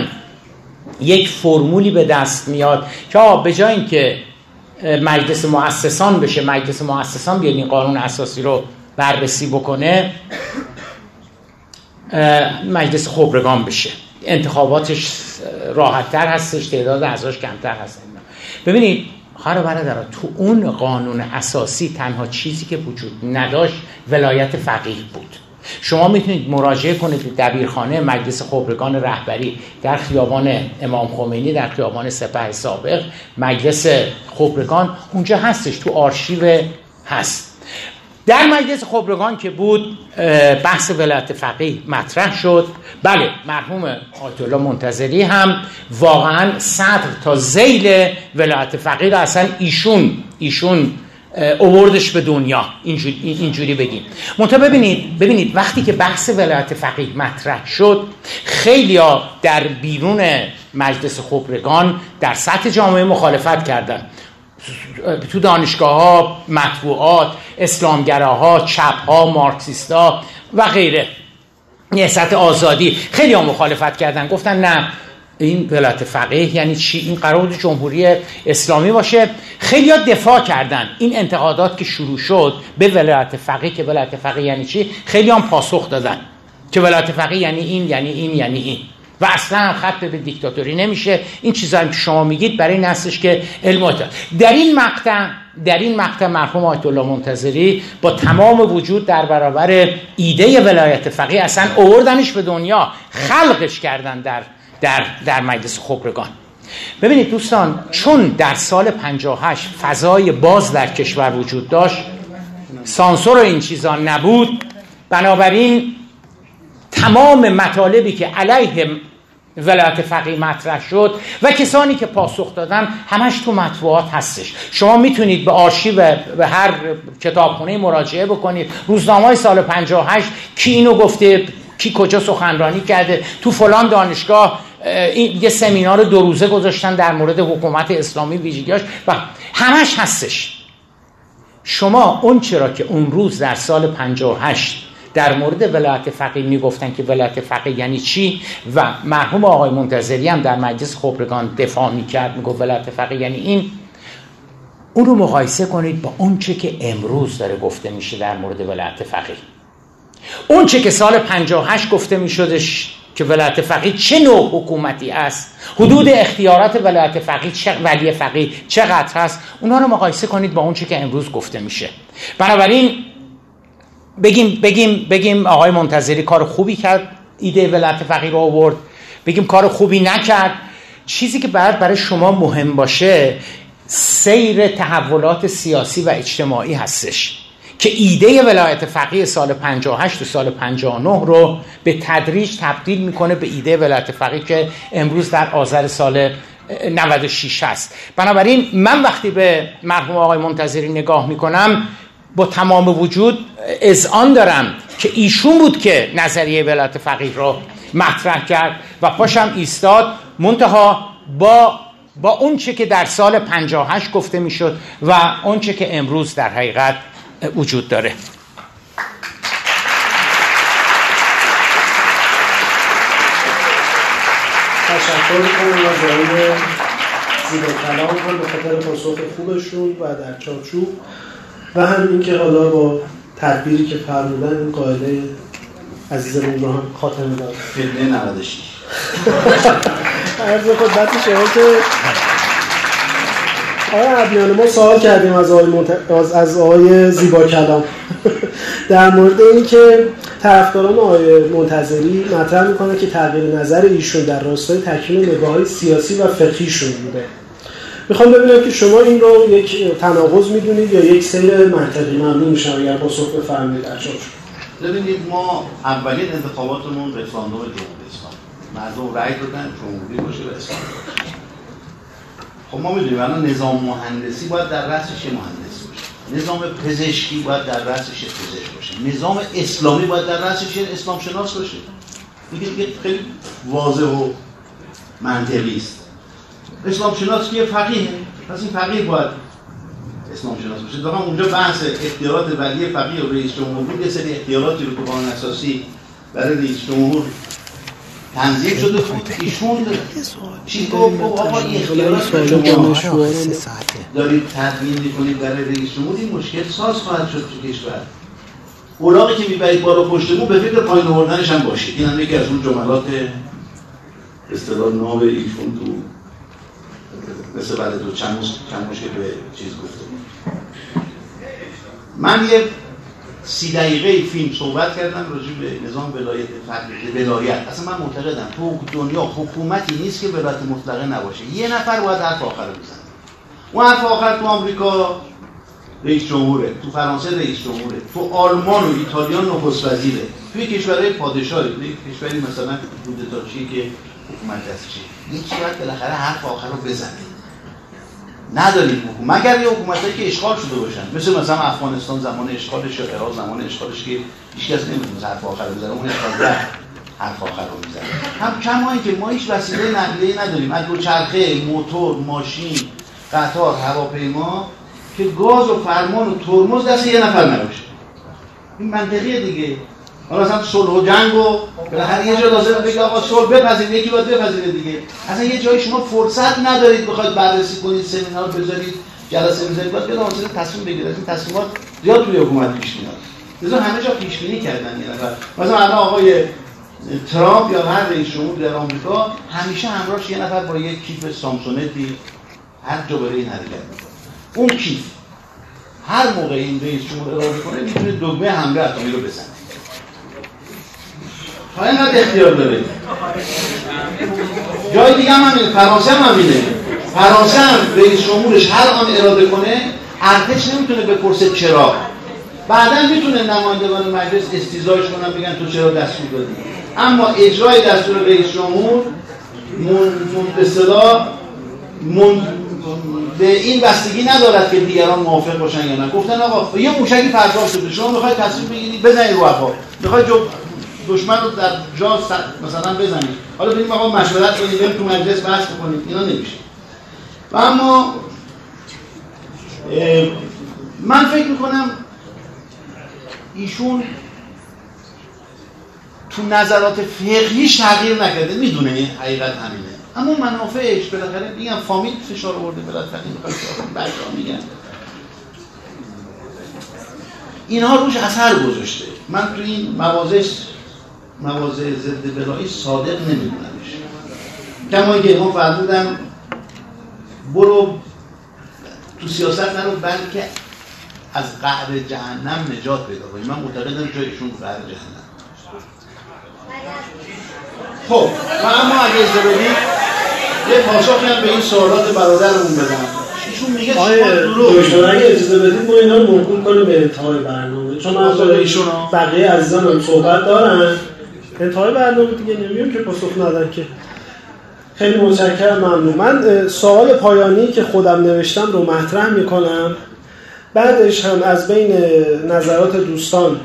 یک فرمولی به دست میاد که به جای اینکه مجلس مؤسسان بشه، مجلس مؤسسان بیاد این قانون اساسی رو بررسی بکنه، مجلس خبرگان بشه، انتخاباتش راحت‌تر هستش، تعداد اعضاش کمتر هست. ببینید خواهر و برادرها، تو اون قانون اساسی تنها چیزی که وجود نداشت ولایت فقیه بود. شما میتونید مراجعه کنید به دبیرخانه مجلس خبرگان رهبری در خیابان امام خمینی، در خیابان سپه سابق مجلس خبرگان اونجا هستش، تو آرشیو هست. در مجلس خبرگان که بود بحث ولایت فقیه مطرح شد. بله، مرحوم آیتالله منتظری هم واقعا صدر تا ذیل ولایت فقیه را اصلا ایشون آوردش به دنیا، اینجوری بگیم. منتها ببینید وقتی که بحث ولایت فقیه مطرح شد، خیلی‌ها در بیرون مجلس خبرگان در سطح جامعه مخالفت کردند، تو دانشگاه‌ها، مطبوعات، اسلامگراها، چپ‌ها، مارکسیست‌ها و غیره، نهضت آزادی، خیلی‌ها مخالفت کردن، گفتن نه این ولایت فقیه یعنی چی، این قرار بود جمهوری اسلامی باشه. خیلی‌ها دفاع کردن. این انتقادات که شروع شد به ولایت فقیه که ولایت فقیه یعنی چی، خیلی‌ها پاسخ دادن که ولایت فقیه یعنی این و اصلا خط به دیکتاتوری نمیشه. این چیزایی که شما میگید برای نسلش که علمات در این مقطع مرحوم آیت‌الله منتظری با تمام وجود در برابر ایده ولایت فقیه اصلا آوردنش به دنیا، خلقش کردن در مجلس خبرگان. ببینید دوستان، چون در سال 58 فضای باز در کشور وجود داشت سانسور این چیزا نبود. بنابراین تمام مطالبی که علیه ولایت فقیه مطرح شد و کسانی که پاسخ دادن همش تو مطبوعات هستش. شما میتونید به آرشیو به هر کتابخونه مراجعه بکنید، روزنامه‌های سال 58 کی اینو گفته، کی کجا سخنرانی کرده، تو فلان دانشگاه یه سمینار 2 روزه گذاشتن در مورد حکومت اسلامی ویژگیاش و همش هستش. شما اون چرا که اون روز در سال 58 در مورد ولایت فقیه میگفتن که ولایت فقیه یعنی چی و مرحوم آقای منتظری هم در مجلس خبرگان دفاع میکرد میگفت ولایت فقیه یعنی این، اون رو مقایسه کنید با اون چه که امروز داره گفته میشه در مورد ولایت فقیه. اون چه که سال 58 گفته میشدش که ولایت فقیه چه نوع حکومتی است، حدود اختیارات ولایت فقیه ولی فقیه چقدر است، اونا رو مقایسه کنید با اون چه که امروز گفته میشه. بنابراین بگیم آقای منتظری کار خوبی کرد، ایده ولایت فقیه رو آورد، بگیم کار خوبی نکرد. چیزی که باید برای شما مهم باشه سیر تحولات سیاسی و اجتماعی هستش که ایده ولایت فقیه سال 58 و سال 59 رو به تدریج تبدیل میکنه به ایده ولایت فقیه که امروز در آذر سال 96 هست. بنابراین من وقتی به مرحوم آقای منتظری نگاه میکنم با تمام وجود اذعان دارم که ایشون بود که نظریه ولایت فقیه رو مطرح کرد و پاشم ایستاد، منتها با اون چه که در سال 58 گفته میشد و اون چه که امروز در حقیقت وجود داره. تشکر می‌کنم از آقای زیباکلام به خاطر پاسخ خوبشون و در چارچوب و هم اینکه حالا با تدبیری که فرمودن این قاعده عزیزمون رو هم خاتمه داد. فیلم 96. عرض خدمت شما که آقای ابیانه ما سوال کردیم از آقای زیباکلام در مورد این که طرفداران آقای منتظری مطرح میکنه که تغییر نظر ایشون در راستای تکمیل نگاه‌های سیاسی و فقهیشون بوده. میخوام ببینم که شما این رو یک تناقض میدونید یا یک سیر منطقی؟ ممنون میشم اگر با صحبت بفرمایید. ببینید ما اولین انتخاباتمون رفراندوم جمهوری اسلامی، مردم رأی دادن جمهوری باشه و اسلامی باشه. خب ما میدونیم الان نظام مهندسی باید در رأسش مهندس باشه، نظام پزشکی باید در رأسش پزشک باشه، نظام اسلامی باید در رأسش اسلام شناس باشه. دیگه خیلی واضح و منطقی است. اسلام شناس که فقیه، پس این فقیه باید اسلام شناس باشه. دقیقا اونجا بحث اختیارات ولی فقیه و رئیس جمهور، یه سری اختیاراتی رو که قانون اساسی برای رئیس جمهور تنظیم شده بود، ایشون چی گفت؟ آقا این اختیارات جمهور دارید تدوین میکنید برای رئیس جمهور، این مشکل ساز خواهد شد تو کشور. اوراقی که میبرید بارا پشتمون به فکر پایین آوردنش هم باشید. این هم یکی از اون جملات اصطلاح ناب ایشون تو مثل بعد دو چند موش که به چیز گفته. من یه 30 دقیقه فیلم صحبت کردم راجع به نظام ولایت فقیه. ولایت اصلا من معتقدم تو دنیا حکومتی نیست که ولایت مطلقه نباشه. یه نفر باید حرف آخر رو بزنه. اون حرف آخر تو آمریکا رئیس جمهوره، تو فرانسه رئیس جمهوره، تو آلمان و ایتالیا نخست وزیره، توی کشورهای پادشاهی، توی کشوری مثلا کودتاچی که حکومت دستشه، یکی باید بالاخره حرف آخر رو بزنه. نداریم حکومت، مگر یه حکومتایی که اشغال شده باشن، مثلا افغانستان زمان اشغالش یا عراق زمان اشغالش که هیچکس نمیتونه حرف آخر بزنه، اون اشغالگر حرف آخر رو میزنه. هم کمایی که ما هیچ وسیله نقلیه‌ای نداریم، از دوچرخه، موتور، ماشین، قطار، هواپیما که گاز و فرمان و ترمز دست یه نفر نباشه. این منطقیه دیگه. حالا مثلا صلح و جنگ و بالاخره یه جا لازم بگه آقا صلح بپذیرید، یکی باید بپذیره دیگه. اصلا یه جایی شما فرصت ندارید بخواید بررسی کنید، سمینار بذارید، جلسه بذارید، باید بگید آقا تصمیم بگیرید. این تصمیمات زیاد توی حکومت پیش میاد. مثلا همه جا پیش بینی کردن یه نفر. مثلا الان آقای ترامپ یا هر رئیس جمهور در آمریکا همیشه همراهش یه نفر با یه کیف سامسونتی هر جا برای این حرکت میکنه. اون کیف هر موقع این رئیس جمهور اراده کنه میتونه دکمه حمله اتمی رو بزنه. تا اینقدر اختیار داره. جای دیگه هم همینه، فرانسه هم همینه. فرانسه هم رئیس جمهورش هر آن اراده کنه ارتش نمیتونه بپرسه چرا، بعداً میتونه نمایندگان مجلس استیضاحش کنن، بگن تو چرا دستور دادی، اما اجرای دستور رئیس جمهور به اصطلاح به این بستگی ندارد که دیگران موافق باشن یا نه. گفتن آقا یه موشکی پرتاب شده، شما میخواید تصمیم بگیرید بزنید رو هوا، میخواید دشمن رو در جا مثلا بزنید، حالا بریم آقا مشورت کنید، بریم تو مجلس بحث بکنید، اینا نمیشه. و اما من فکر میکنم ایشون تو نظرات فقهیش تغییر نکرده، میدونه این حقیقت همینه، اما منافعش بالاخره میگم فامیل فشار آورده، بالاخره بچه‌ها میگن اینها روش اثر گذاشته. من تو این مواضع ضد ولایی صادق نمیدونمش، کما اینکه ما فرمودم برو تو سیاست نرو بلکه از قعر جهنم نجات پیدا کنی. من معتقدم جایشون قعر جهنم. خب و اما اگه ازدبادی یه پاسخی هم به این سوالات برادرمون بدم. ایشون میگه شما دروغ. اگه اجازه بدید ما اینا رو موکول کنیم به انتهای برنامه، چون ایشون بقیه عزیزان هم صحبت دارن. انتهای برنامه دیگه نمیگم که پاسخ ندارن که. خیلی متشکرم، ممنون. من سوال پایانی که خودم نوشتم رو مطرح میکنم، بعدش هم از بین نظرات دوستان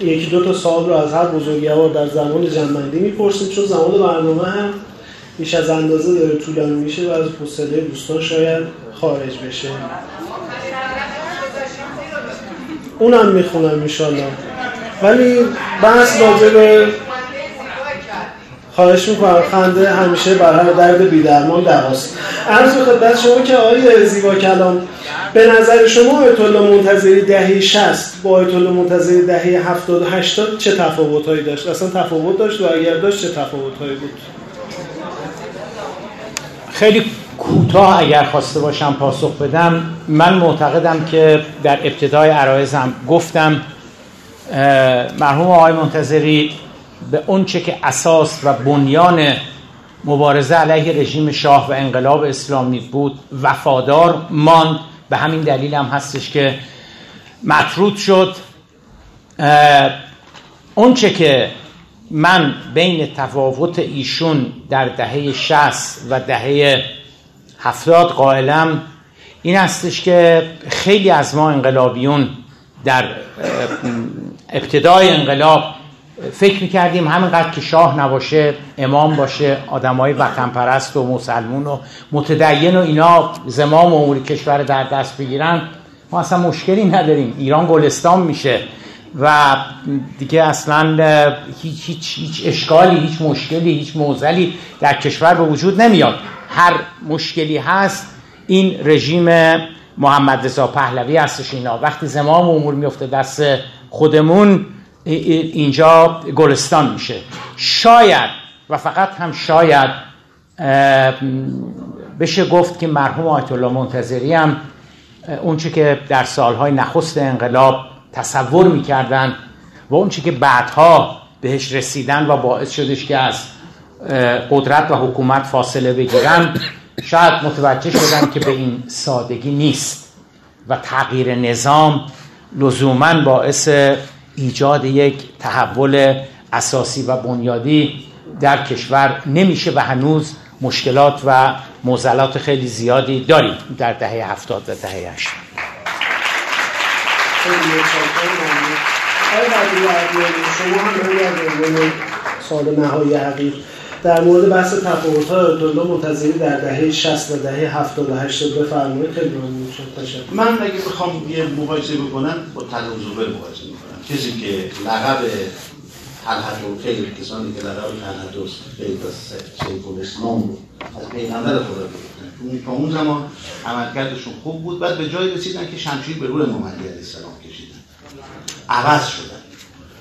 یکی دو تا سوال رو از هر بزرگوار در زمان جنبندی میپرسیم، چون زمان برنامه هم بیش از اندازه داره طولانی میشه و از حوصله دوستان شاید خارج بشه. اونم میخونم انشالله، ولی بس راجع خواهش میکنم. خنده همیشه بر هر درد بی‌درمان دواست. عرض به خدمت شما که آقای زیباکلام، به نظر شما آیت‌الله منتظری دهه 60 با آیت‌الله منتظری دهه 70 و 80 چه تفاوت‌هایی داشت؟ اصلا تفاوت داشت و اگر داشت چه تفاوت‌هایی بود؟ خیلی کوتاه اگر خواسته باشم پاسخ بدم، من معتقدم که در ابتدای عرایزم گفتم مرحوم آقای منتظری به اون چه که اساس و بنیان مبارزه علیه رژیم شاه و انقلاب اسلامی بود وفادار ماند. به همین دلیل هم هستش که مطرود شد. اون چه که من بین تفاوت ایشون در دهه 60 و دهه 70 قائلم این هستش که خیلی از ما انقلابیون در ابتدای انقلاب فکر می‌کردیم همینقدر که شاه نباشه، امام باشه، آدمای وطن پرست و مسلمون و متدین و اینا زمام امور کشور در دست بگیرن، ما اصلا مشکلی نداریم، ایران گلستان میشه و دیگه اصلا هیچ اشکالی، هیچ مشکلی، هیچ معضلی در کشور به وجود نمیاد. هر مشکلی هست این رژیم محمد رضا پهلوی هستش. اینا وقتی زمام امور میفته دست خودمون، اینجا گلستان میشه. شاید و فقط هم شاید بشه گفت که مرحوم آیت‌الله منتظری هم اونچه که در سالهای نخست انقلاب تصور میکردن و اونچه که بعدها بهش رسیدن و باعث شدش که از قدرت و حکومت فاصله بگیرن، شاید متوجه شدن که به این سادگی نیست و تغییر نظام لزوماً باعث ایجاد یک تحول اساسی و بنیادی در کشور نمیشه و هنوز مشکلات و معضلات خیلی زیادی داریم در دهه 70 و دهه 80. شما هم باید سال نهایی حقیق در مورد بحث تفاوت‌ها آیت‌الله منتظری در دهه 60 و دهه 70 و 80 بفرمایید. خیلی ممنون، تشکر. من اگه بخوام یه مقایسه بکنم با تلوزوبر مقایسه می‌کنم، کسی که لقب طلحةالخیر، کسانی که لقب طلحةالخیر از شیخ الاسلام بود، از پیغمبر خدا گرفتن، تا اون زمان عملکردشون خوب بود، بعد به جایی رسیدن که شمشیر به روی محمد علیه السلام کشیدن، عوض شدن.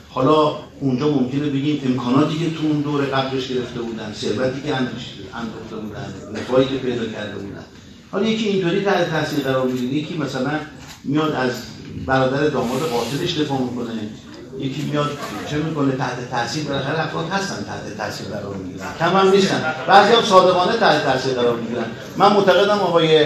حالا اونجا ممکنه بگیم امکاناتی که تو اون دوره قبلش گرفته بودن، ثروتی که اندوخته بودن، نفعی که پیدا کرده بودن، حالا یکی اینطوری تحت تاثیر قرار میگیره، یکی مثلا میاد از برادر داماد قاتلش دفاع میکنه، یکی میاد چه میکنه، تحت تاثیر بالاخره افراد هستن تحت تاثیر قرار میگیرن، تمام نیستن، بعضی هم صادقانه تحت تاثیر قرار میگیرن. من معتقدم آقای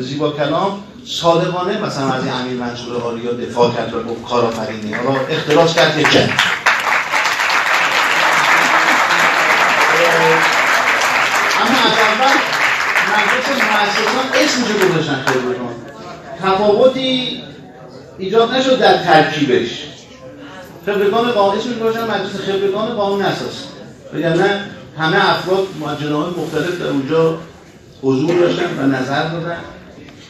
زیباکلام صادقانه مثلا از این امیر منصور آریا دفاع کرد و گفت کارآفرینی ها را اختلاس کرد یک جنگ. اما از اول مجلس مؤسسان اسمشو گذاشتن خیلی‌ها، تفاوتی ایجاد نشد در ترکیبش. خبرگان قانون اسمش گذاشتن مجلس خبرگان قانون اساس، وگرنه همه افراد مجله‌های مختلف در اونجا حضور داشتن و نظر دادن.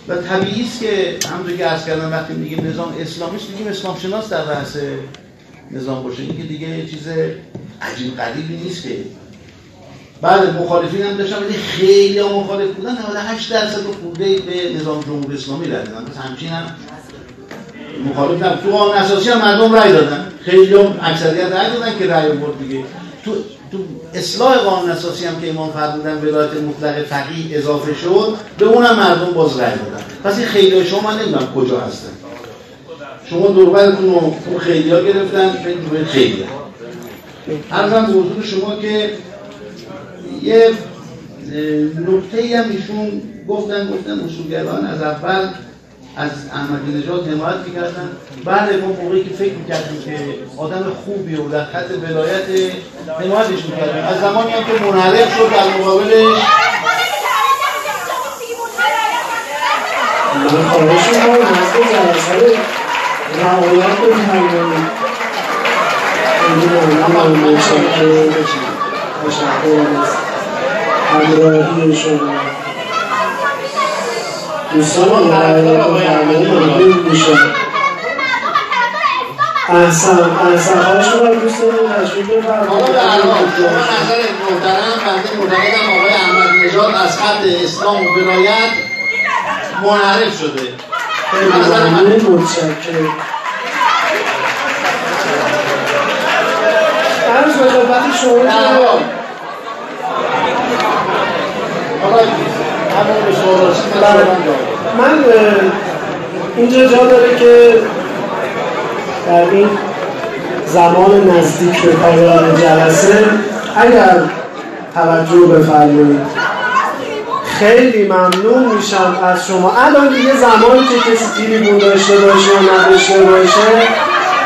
و طبیعی است که همونطور که عرض کردم وقتی میگیم نظام اسلامی است میگیم اسلام شناس در بحث نظام باشه، این که دیگه چیز عجیب غریبی نیست که بعد مخالفین هم داشتن ولی خیلی هم مخالف بودن. 98% خورده به نظام جمهوری اسلامی رای دادن، پس همچین هم مخالف نبود. تو قانون اساسی هم مردم رای دادن، خیلی هم اکثریت رای دادن که رای آورد دیگه. تو اصلاح قانون اساسی هم که امام فرمودن ولایت مطلق فقیه اضافه شد، به اونم مردم باز رای دادن. پس این خیلی‌ها شما من نمیدونم کجا هستن، شما دوربرتون رو خیلی‌ها گرفتن به خیلی‌ها. عرضم به حضور شما که یه نکته‌ای هم ایشون گفتن اصولگرایان از اول از احمدی نژاد حمایت می‌کردن. بعد ما موقعی که فکر می‌کردیم که آدم خوبیه و در خط ولایت حمایتش می‌کردیم، از زمانی هم که منحرف شد در مقابلش دوستان احسن خواهش می‌کنم دوستان تشریف بفرمایید. حالا به عنوان شما نظر محترم بنده معتقدم آقای احمدی نژاد از خط اسلام و ولایت منحرف شده. متشکرم. عرض به خدمت شما آقای من اینجا جا داره که در این زمان نزدیک به پایان جلسه اگر توجه بفرمایید خیلی ممنون میشم از شما. الان دیگه زمانی که کسی تیریبون داشته باشه و نداشته باشه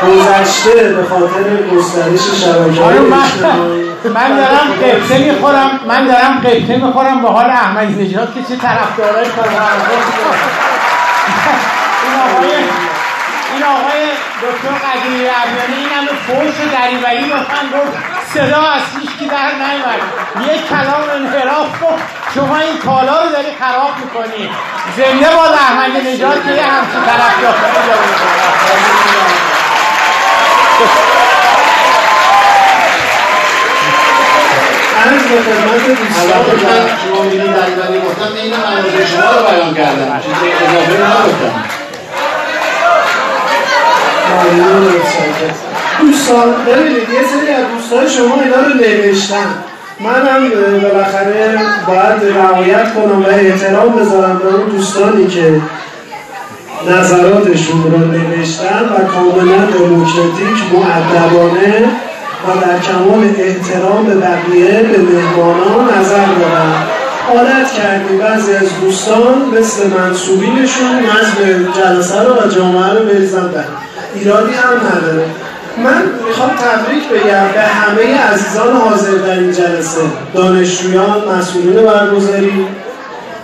گذشته به خاطر گسترش شبکه‌های اجتماعی. من دارم قبطه میخورم با حال احمدی نژاد که چه طرفدارای این آقای دکتر قدیری ابیانه این همه فوش و دریوری بخند گفت صدا از هیچکی در نیومد، یک کلام انحراف گفت. شما این کالا رو داری خراب میکنی. زنده باد احمدی نژاد که یه همچین طرفدار عرض به خدمت دوستان شما میرین دریوری گفتم اینم عرض شما رو بیان کردم، چیز اضافه نگفتم. دوستان ببینید یه سری از دوستان شما اینا رو نوشتن، منم بالاخره باید رعایت کنم و احترام بذارم به اون دوستانی که نظراتشون رو نوشتن و کاملا دموکراتیک مؤدبانه و در کمال احترام به بقیه به مهمانان نظر دارن. حالت کردیم بعضی از دوستان مثل منصوبینشون نظم جلسه رو و جامعه رو بریزندن، ایرادی هم نداره. من میخوام تبریک بگم به همه عزیزان حاضر در این جلسه، دانشجویان، مسئولین برگزاری،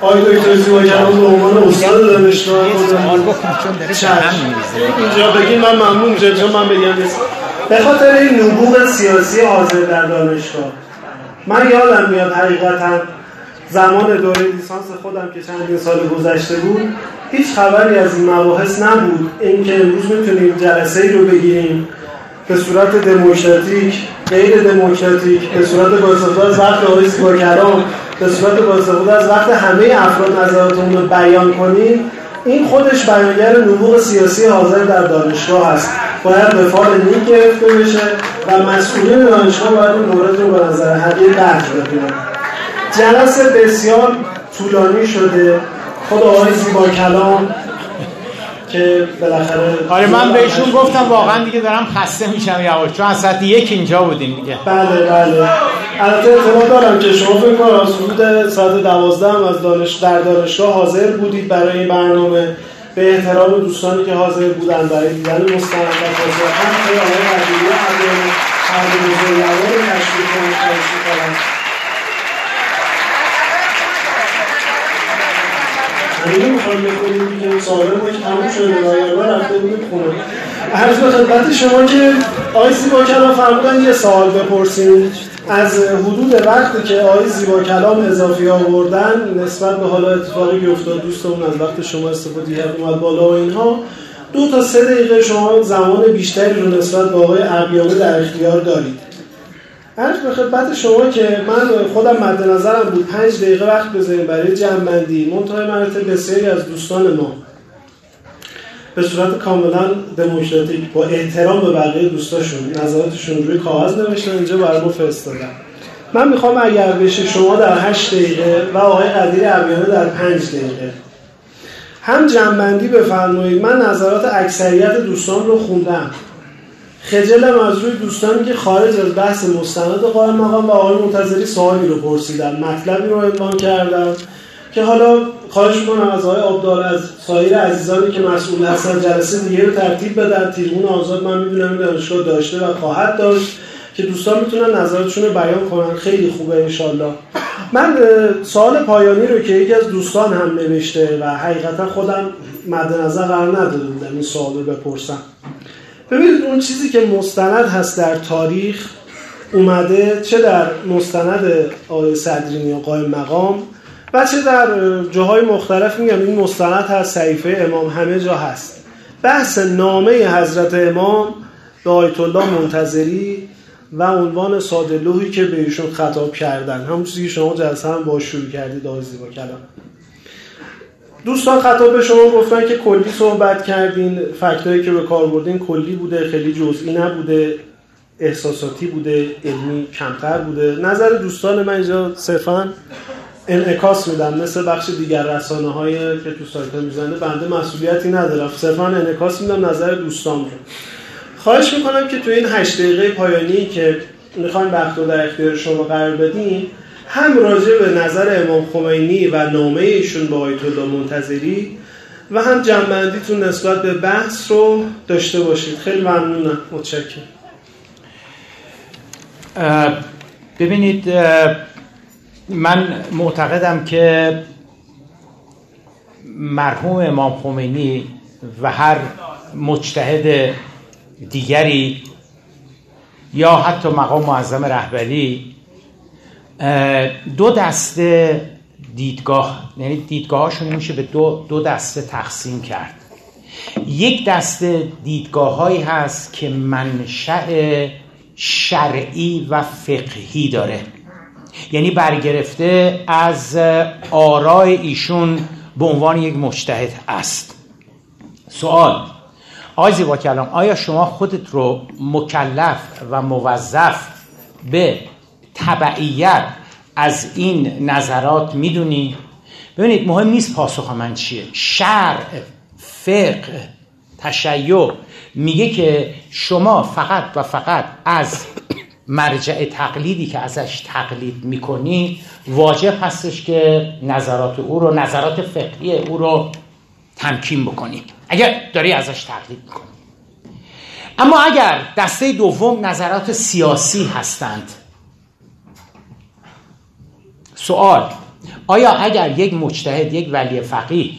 آقای دکتر زیباکلام به عنوان استاد دانشگاه اینجا بگیم من ممنون میشم. چون من بگم به خاطر این نبوغ سیاسی حاضر در دانشگاه من یادم میاد حقیقتا زمان دوره لیسانس خودم که چندین سال گذشته بود هیچ خبری از این مباحث نبود. اینکه امروز میتونیم جلسه ای رو بگیریم به صورت دموکراتیک، غیر دموکراتیک، به صورت با استفاده از وقت آقای زیباکلام، به صورت با استفاده از وقت همه افراد نظراتمون رو بیان کنیم، این خودش بیانگر نبوغ سیاسی حاضر در دانشگاه است. باید به فال نیک گرفته بشه و مسئولین دانشگاه باید این مورد رو به نظر هدیه درک بکنن. جلسه بسیار طولانی شده. خود آقای زیباکلام که بالاخره آره من بهشون گفتم واقعا دیگه دارم خسته میشم یواش، چون از ساعت 1 اینجا بودیم دیگه. بله البته اطلاع دارم که شما فکر کنم حدود ساعت 12 هم از دانشگاه حاضر بودید برای برنامه به احترام دوستانی که حاضر بودند برای دیدن مستندات حضورتان به آقای قدیری ابیانه خبرگزاری تشکر کنم. همین میخوام بکنیم که ساله ما که همون شده نایرما رفته بودیم خونه. عرض به خدمت شما که آقای زیباکلام فرمودن یه سوال بپرسیم. از حدود وقتی که آقای زیباکلام اضافی آوردن نسبت به حالا اتفاقی که افتاد دوستمون از وقت شما استفاده کردن اومد بالا و اینها 2 تا 3 دقیقه شما زمان بیشتری رو نسبت به آقای ابیانه در اختیار دارید. عرض به خدمت شما که من خودم مد نظرم بود 5 دقیقه وقت بذاریم برای جمع‌بندی منتهای مراتب بسیاری از دوستان ما به صورت کاملا دموکراتیک با احترام به بقیه دوستاشون نظراتشون روی کاغذ نوشتن اینجا برای ما فرستادن. من میخوام اگر بشه شما در 8 دقیقه و آقای قدیری ابیانه در 5 دقیقه هم جمع‌بندی بفرمایید. من نظرات اکثریت دوستان رو خوندم. خجلم از روی دوستانی که خارج از بحث مستند قائم مقام و آقای منتظری سوالی رو پرسیدن، مطلبی رو عنوان کردم که حالا خواهش می‌کنم از آقای عبدالله از سایر عزیزانی که مسئول هستن جلسه دیگه رو ترتیب بدن. تریبون آزاد من می‌دونم این دانشگاه داشته و خواهد داشت که دوستان میتونن نظراتشون رو بیان کنن. خیلی خوبه انشالله. من سوال پایانی رو که یکی از دوستان هم نوشته و حقیقتا خودم مد نظر قرار ندادم این سوال رو بپرسم. ببینید اون چیزی که مستند هست در تاریخ اومده، چه در مستند آقای صدرینی قائم مقام و چه در جاهای مختلف، میگم این مستند هست، صحیفه امام همه جا هست. بحث نامه حضرت امام به آیتالله منتظری و عنوان ساده لوحی که بهشون خطاب کردن، همون چیزی که شما جلسه هم با شروع کردید آقای زیباکلام. دوستان خطاب به شما گفتن که کلی صحبت کردین، فکتایی که به کار بردین کلی بوده، خیلی جزئی نبوده، احساساتی بوده، علمی کمتر بوده. نظر دوستان من اینجا صرفا انعکاس میدم، مثل بخش دیگر رسانه‌های که تو سایت میزنه بنده مسئولیتی ندارم، صرفا انعکاس میدم نظر دوستان رو. خواهش میکنم که تو این 8 دقیقه پایانی که میخوایم وقت رو در اختیار شما قرار بدیم هم راجع به نظر امام خمینی و نامه ایشون با آیت‌الله منتظری و هم جمع‌بندیتون نسبت به بحث رو داشته باشید. خیلی ممنونم. متشکرم. ببینید من معتقدم که مرحوم امام خمینی و هر مجتهد دیگری یا حتی مقام معظم رهبری 2 دسته دیدگاه، یعنی دیدگاهاشون میشه به دو دسته تقسیم کرد. یک دسته دیدگاه‌هایی هست که منشأ شرعی و فقهی داره، یعنی برگرفته از آرای ایشون به عنوان یک مجتهد است. سوال آقای زیباکلام، آیا شما خودت رو مکلف و موظف به تبعیت از این نظرات میدونی؟ ببینید مهم نیست پاسخ من چیه. شرع، فقه، تشیع میگه که شما فقط و فقط از مرجع تقلیدی که ازش تقلید میکنی واجب هستش که نظرات او رو، نظرات فقهی او رو تمکین بکنی اگر داری ازش تقلید میکنی. اما اگر دسته دوم نظرات سیاسی هستند، سوال آیا اگر یک مجتهد، یک ولی فقیه،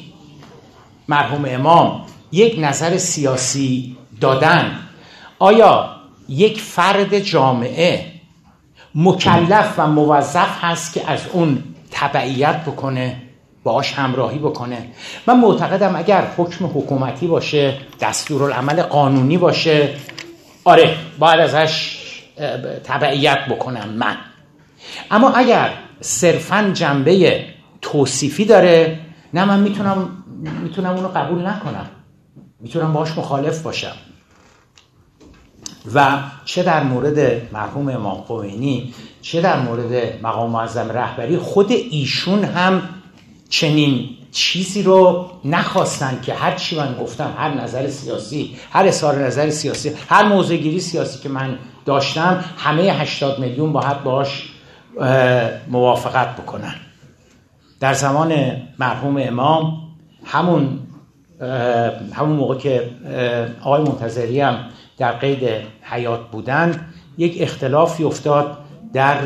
مرحوم امام یک نظر سیاسی دادن، آیا یک فرد جامعه مکلف و موظف هست که از اون تبعیت بکنه، باش همراهی بکنه؟ من معتقدم اگر حکم حکومتی باشه، دستورالعمل قانونی باشه، آره باید ازش تبعیت بکنم من. اما اگر صرفاً جنبه توصیفی داره، نه من میتونم اونو قبول نکنم، میتونم باش مخالف باشم. و چه در مورد مرحوم امام خمینی چه در مورد مقام معظم رهبری، خود ایشون هم چنین چیزی رو نخواستن که هر چی من گفتم، هر نظر سیاسی، هر اظهار نظر سیاسی، هر موضع گیری سیاسی که من داشتم، همه 80 میلیون باید باش موافقت بکنن. در زمان مرحوم امام همون همون موقع که آقای منتظری هم در قید حیات بودن، یک اختلافی افتاد در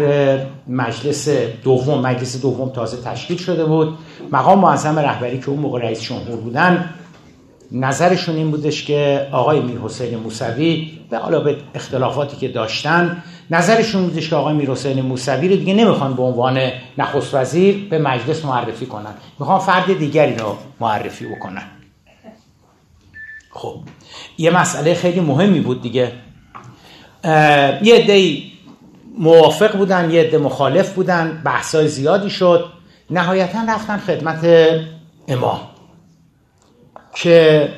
مجلس دوم تازه تشکیل شده بود. مقام معظم رهبری که اون موقع رئیس جمهور بودن، نظرشون این بودش که آقای میرحسین موسوی به علاوه اختلافاتی که داشتن، نظرشون بودش که آقای میرحسین موسوی رو دیگه نمیخوان به عنوان نخست وزیر به مجلس معرفی کنن، میخوان فرد دیگری رو معرفی بکنن. خب یه مسئله خیلی مهمی بود دیگه. یه عده موافق بودن، یه عده مخالف بودن، بحثای زیادی شد. نهایتا رفتن خدمت امام که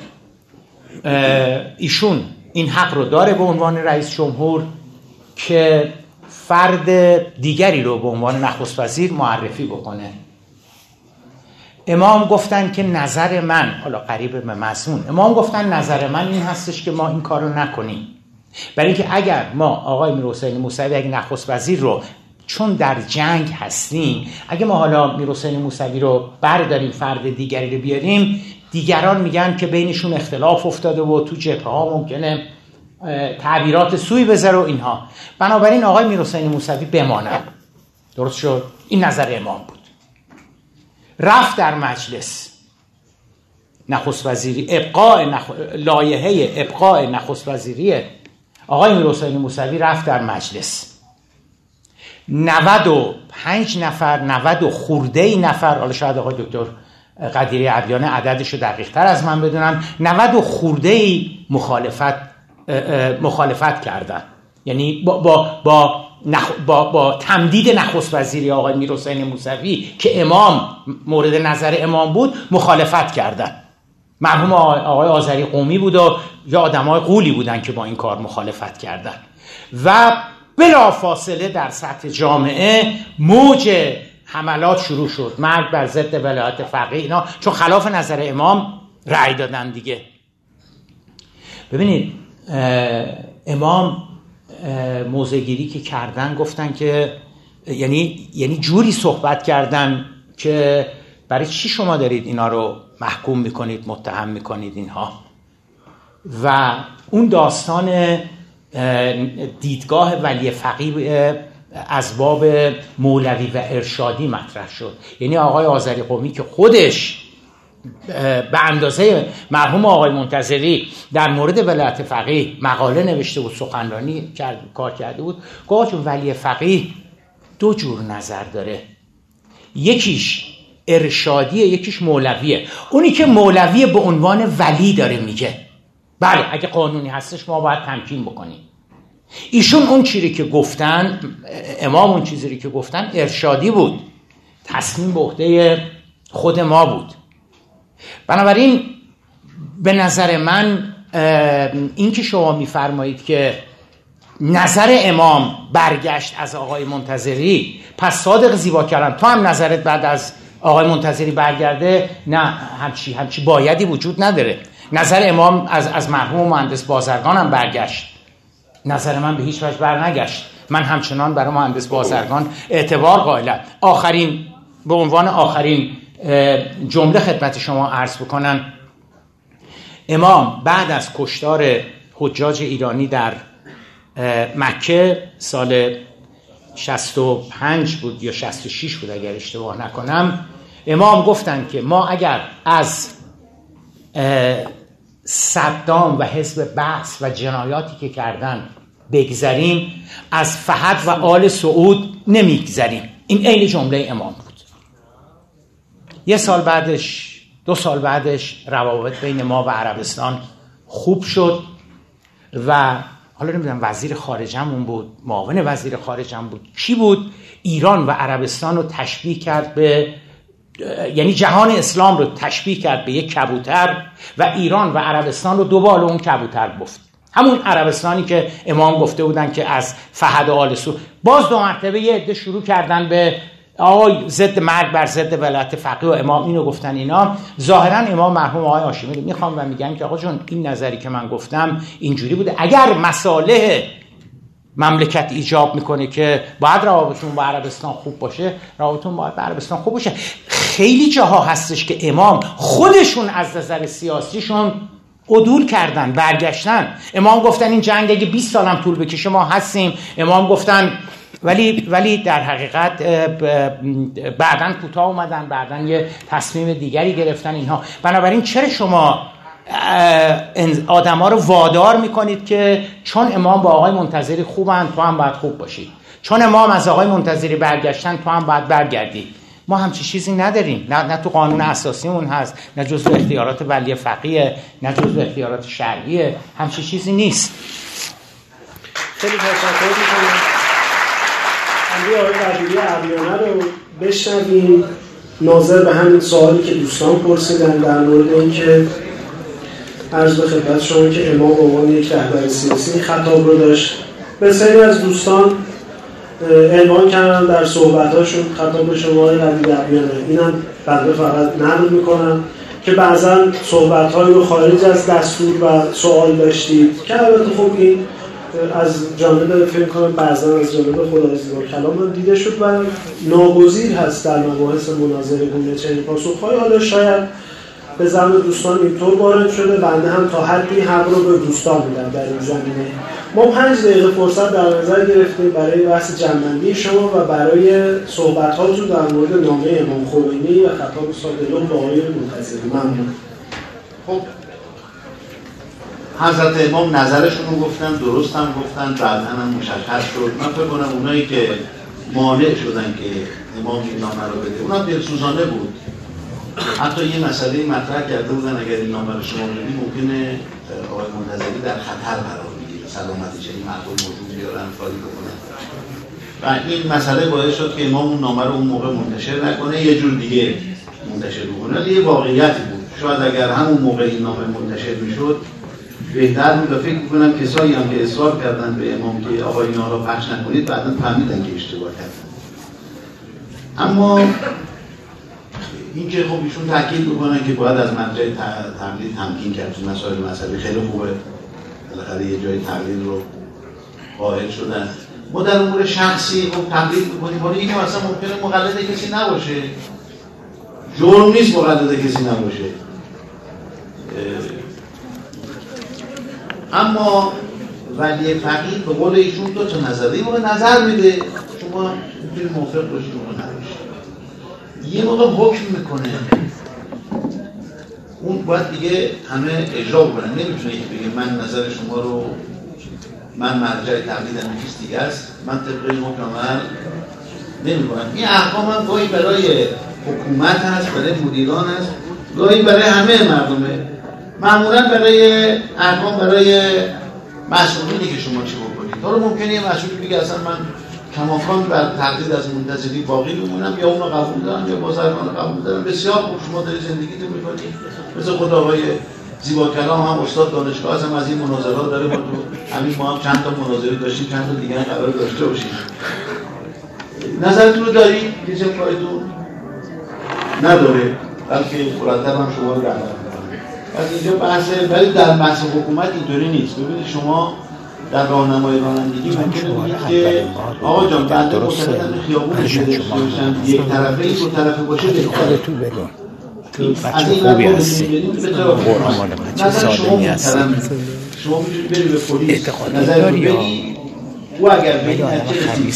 ایشون این حق رو داره به عنوان رئیس جمهور که فرد دیگری رو به عنوان نخست وزیر معرفی بکنه. امام گفتن که نظر من، حالا قریب به مضمون، امام گفتن نظر من این هستش که ما این کار رو نکنیم، برای اینکه اگر ما آقای میرحسین موسوی اگه نخست وزیر رو، چون در جنگ هستیم، اگه ما حالا میرحسین موسوی رو برداریم فرد دیگری رو بیاریم، دیگران میگن که بینشون اختلاف افتاده و تو جبهه ها ممکنه تعبیرات سوی بذاره و اینها، بنابراین آقای میرحسین موسوی بماند. درست شد؟ این نظر امام بود. رفت در مجلس نخست وزیری، لایحه ابقاء نخست وزیری آقای میرحسین موسوی رفت در مجلس. 95 نفر، 90 خرده‌ای نفر، حالا شاید آقای دکتر قدیری ابیانه عددشو دقیق‌تر از من بدونن، 90 خرده‌ای مخالفت کردن، یعنی با تمدید نخست وزیری آقای میرحسین موسوی که امام مورد نظر امام بود مخالفت کردن. مرحوم آقای آذری قمی بود و یا آدمای قولی بودن که با این کار مخالفت کردن و بلافاصله در سطح جامعه موج حملات شروع شد، مرد بر ضد ولایت فقیه اینا، چون خلاف نظر امام رأی دادن دیگه. ببینید امام موزگیری که کردن، گفتن که یعنی جوری صحبت کردن که برای چی شما دارید اینا رو محکوم میکنید، متهم میکنید اینها. و اون داستان دیدگاه ولی فقیه از باب مولوی و ارشادی مطرح شد، یعنی آقای آذری قمی که خودش به اندازه مرحوم آقای منتظری در مورد ولایت فقیه مقاله نوشته و سخنرانی کار کرده بود، گفت چون ولی فقیه دو جور نظر داره، یکیش ارشادیه یکیش مولویه. اونی که مولویه به عنوان ولی داره میگه بله اگه قانونی هستش ما باید تمکین بکنیم. ایشون اون چیزی که گفتن، امام اون چیزی که گفتن ارشادی بود، تصمیم به عهده خود ما بود. بنابراین به نظر من این که شما میفرمایید که نظر امام برگشت از آقای منتظری، پس صادق زیباکلام تو هم نظرت بعد از آقای منتظری برگرده، نه همچی بایدی وجود نداره. نظر امام از مرحوم مهندس بازرگان هم برگشت، نظر من به هیچ وجه برنگشت، من همچنان برای مهندس بازرگان اعتبار قائلم. آخرین به عنوان آخرین جمله خدمت شما عرض بکنم، امام بعد از کشتار حجاج ایرانی در مکه سال 65 بود یا 66 بود اگر اشتباه نکنم، امام گفتن که ما اگر از صدام و حزب بعث و جنایاتی که کردن بگذریم، از فهد و آل سعود نمیگذریم. این عین جمله امام بود. یه سال بعدش، 2 سال بعدش، روابط بین ما و عربستان خوب شد و حالا نمیدونم وزیر خارجه‌مون بود، معاون وزیر خارجه‌م بود، کی بود، ایران و عربستان رو تشبیه کرد به، یعنی جهان اسلام رو تشبیه کرد به یک کبوتر و ایران و عربستان رو دوبال اون کبوتر گفت. همون عربستانی که امام گفته بودن که از فهد آل سعود، باز 2 مرتبه یه عده شروع کردن به آقای ضد مرگ بر ضد ولایت فقیه و امام اینو گفتن اینا. ظاهرا امام مرحوم آقای هاشمی رو میخوام و میگن که آقا جون این نظری که من گفتم اینجوری بوده، اگر مصالح مملکت ایجاب میکنه که باید روابطمون با عربستان خوب باشه، روابطمون باید با عربستان خوب باشه. خیلی جاها هستش که امام خودشون از نظر سیاسیشون عدول کردن، برگشتن. امام گفتن این جنگ اگه 20 سالم طول بکشه ما هستیم. امام گفتن ولی در حقیقت بعداً کوتاه اومدن، بعداً یه تصمیم دیگری گرفتن اینها. بنابراین چرا شما آدم ها رو وادار میکنید که چون امام با آقای منتظری خوبن تو هم باید خوب باشید، چون امام از آقای منتظری برگشتن تو هم باید برگردید؟ ما همچی چیزی نداریم، نه تو قانون اساسیمون هست، نه جزو اختیارات ولی فقیه، نه جزو اختیارات شرعیه، همچی چیزی نیست. خیلی تشکر میکنم. اگه آقای ابیانه رو بشنویم ناظر به همین سوالی که دوستان پرسیدن در مورد اینکه عرض به خدمت شما که امام به عنوان یک رهبر سیاسی خطاب رو داشت. به سری از دوستان عنوان کردن در صحبت‌هاشون خطاب به شما قدیری ابیانه. اینم بنده فقط نقل می‌کنم که بعضاً صحبت‌های رو خارج از دستور و سوال داشتید که البته خب این از جانب فکر کنم بعضاً از جانب خدای زیباکلام دیده شد و ناگزیر هست در مباحث مناظره گونه چنین پاسخ‌هایی. حالا شاید به زن دوستان اینطور وارد شده، بنده هم تا حدی هم رو به دوستان میدم در این زمینه. ما 5 دقیقه فرصت در نظر گرفتیم برای بحث جنبندی شما و برای صحبت‌هاتون در مورد نامه امام خمینی و خطاب صادقان به آقای منتظری. ممنون. خب حضرت امام نظرشون رو گفتن، درست هم گفتن، بعداً هم مشخص شد. من فکر کنم اونایی که مانع شدن که امام این نامه رو بده اونم دلسوزانه بود. حتی یه مسئله مطرح کرده بودن اگر این نامه رو شما بدید ممکنه آقای منتظری در خطر قرار بگیره، سلامتی چنین مردم موجود بیارن فالی بکنن و این مسئله باعث شد که امام اون نامه رو اون موقع منتشر نکنه، یه جور دیگه منتشر بکنه. یه واقعیتی بود. شاید اگر همون موقع این نامه منتشر میشد بهتر بود. فکر می‌کنم کسایی هم که اصرار کردن به امام که آقا اینا رو پخش نکنید بعداً فهمیدن که اشتباه کردن. اما این که خب ایشون تاکید می‌کنن که باید از منطقه تقلید تمکین کرد تو مسائل مذهبی، خیلی خوبه. بالاخره یه جای تقلید رو قائل شدن. ما در امور شخصی خب تقلید می‌کنیم. حالا اینو اصلا ممکنه مقلد کسی نباشه. جرم نیست مقلد کسی نباشه. اما ولی فقیه به قول ایشون دو تا نظریه رو نظر میده، شما میتونید موافق باشید یا نباشید. یه موقع حکم میکنه، اون باید دیگه همه اجرا کنن. نمیتونه که بگه من نظر شما رو، من مرجع تقلیدم نیست دیگه است، من طبق این حکم عمل نمیکنم. این احکام هم گاهی برای حکومت هست، برای مدیران هست، گاهی برای همه مردمه. معمولاً برای احکام برای مسئولینی که شما چی بکنید. حالا ممکنه یه مسئول بگه اصلا من کماکان بر تقلید از منتظری باقی بمونم، یا اون رو قبول دارم یا بازرگان رو قبول دارم. بسیار خوب شما داری زندگیتون میکنید. مثل خود آقای زیباکلام هم استاد دانشگاه هستم، از این مناظرات داره. با تو همین ما هم چند تا مناظری داشتیم، چند تا دیگه هم قرار داشته باشیم. نظرتون رو دارید؟ یه چه پایتون نداره، بلکه خورتر هم شما رو رحمت. از اینجا بحثه، ولی در بحث حکومت اینطوری نیست. ببینید شما در راهنمای رانندگی ممکنه بگید که آقا جان بنده متقدم خیابون بشم، یک طرفه این دو طرفه باشه بهتره. تو بگو از این خوبی هستی، قرآن بچه سالمی هستی، شما میتونید برید به پلیس نظر رو بگید، او اگر بگید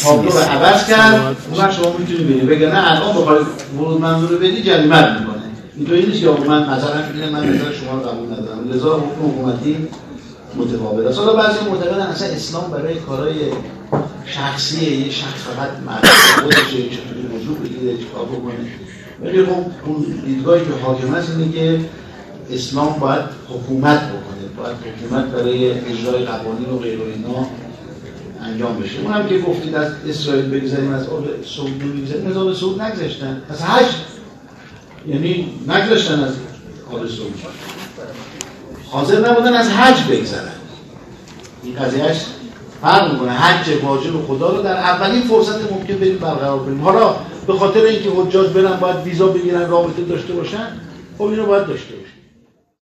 تابلو رو عوض کرد اون شما میتونید برید، بگه نه الان بخواهید ورود منظور بدید جریمه میکنه. اینطوری نیست که من مثلا میگم من نظر شما رو قبول ندارم، لذا حکم حکومتی متقابل است. حالا بعضی معتقدن اصلا اسلام برای کارهای شخصی یه شخص فقط معرفت خودشه، چطوری وضوح بگیره، چیکار بکنه. ولی خب اون دیدگاهی که حاکم است اینه که اسلام باید حکومت بکنه، باید حکومت برای اجرای قوانین و غیر و اینا انجام بشه. اونم که گفتید از اسرائیل بگذاریم، از آب سعود بگذاریم، از آب سعود نگذاشتن، از حج یعنی نگذاشتن، از آب سعود حاضر نبودن از حج بگذرن. این قضیهش فرق میکنه. حج واجب خدا رو در اولین فرصت ممکن بریم برقرار کنیم. حالا به خاطر اینکه حجاج برن باید ویزا بگیرن، رابطه داشته باشن، خب اینو باید داشته باشن.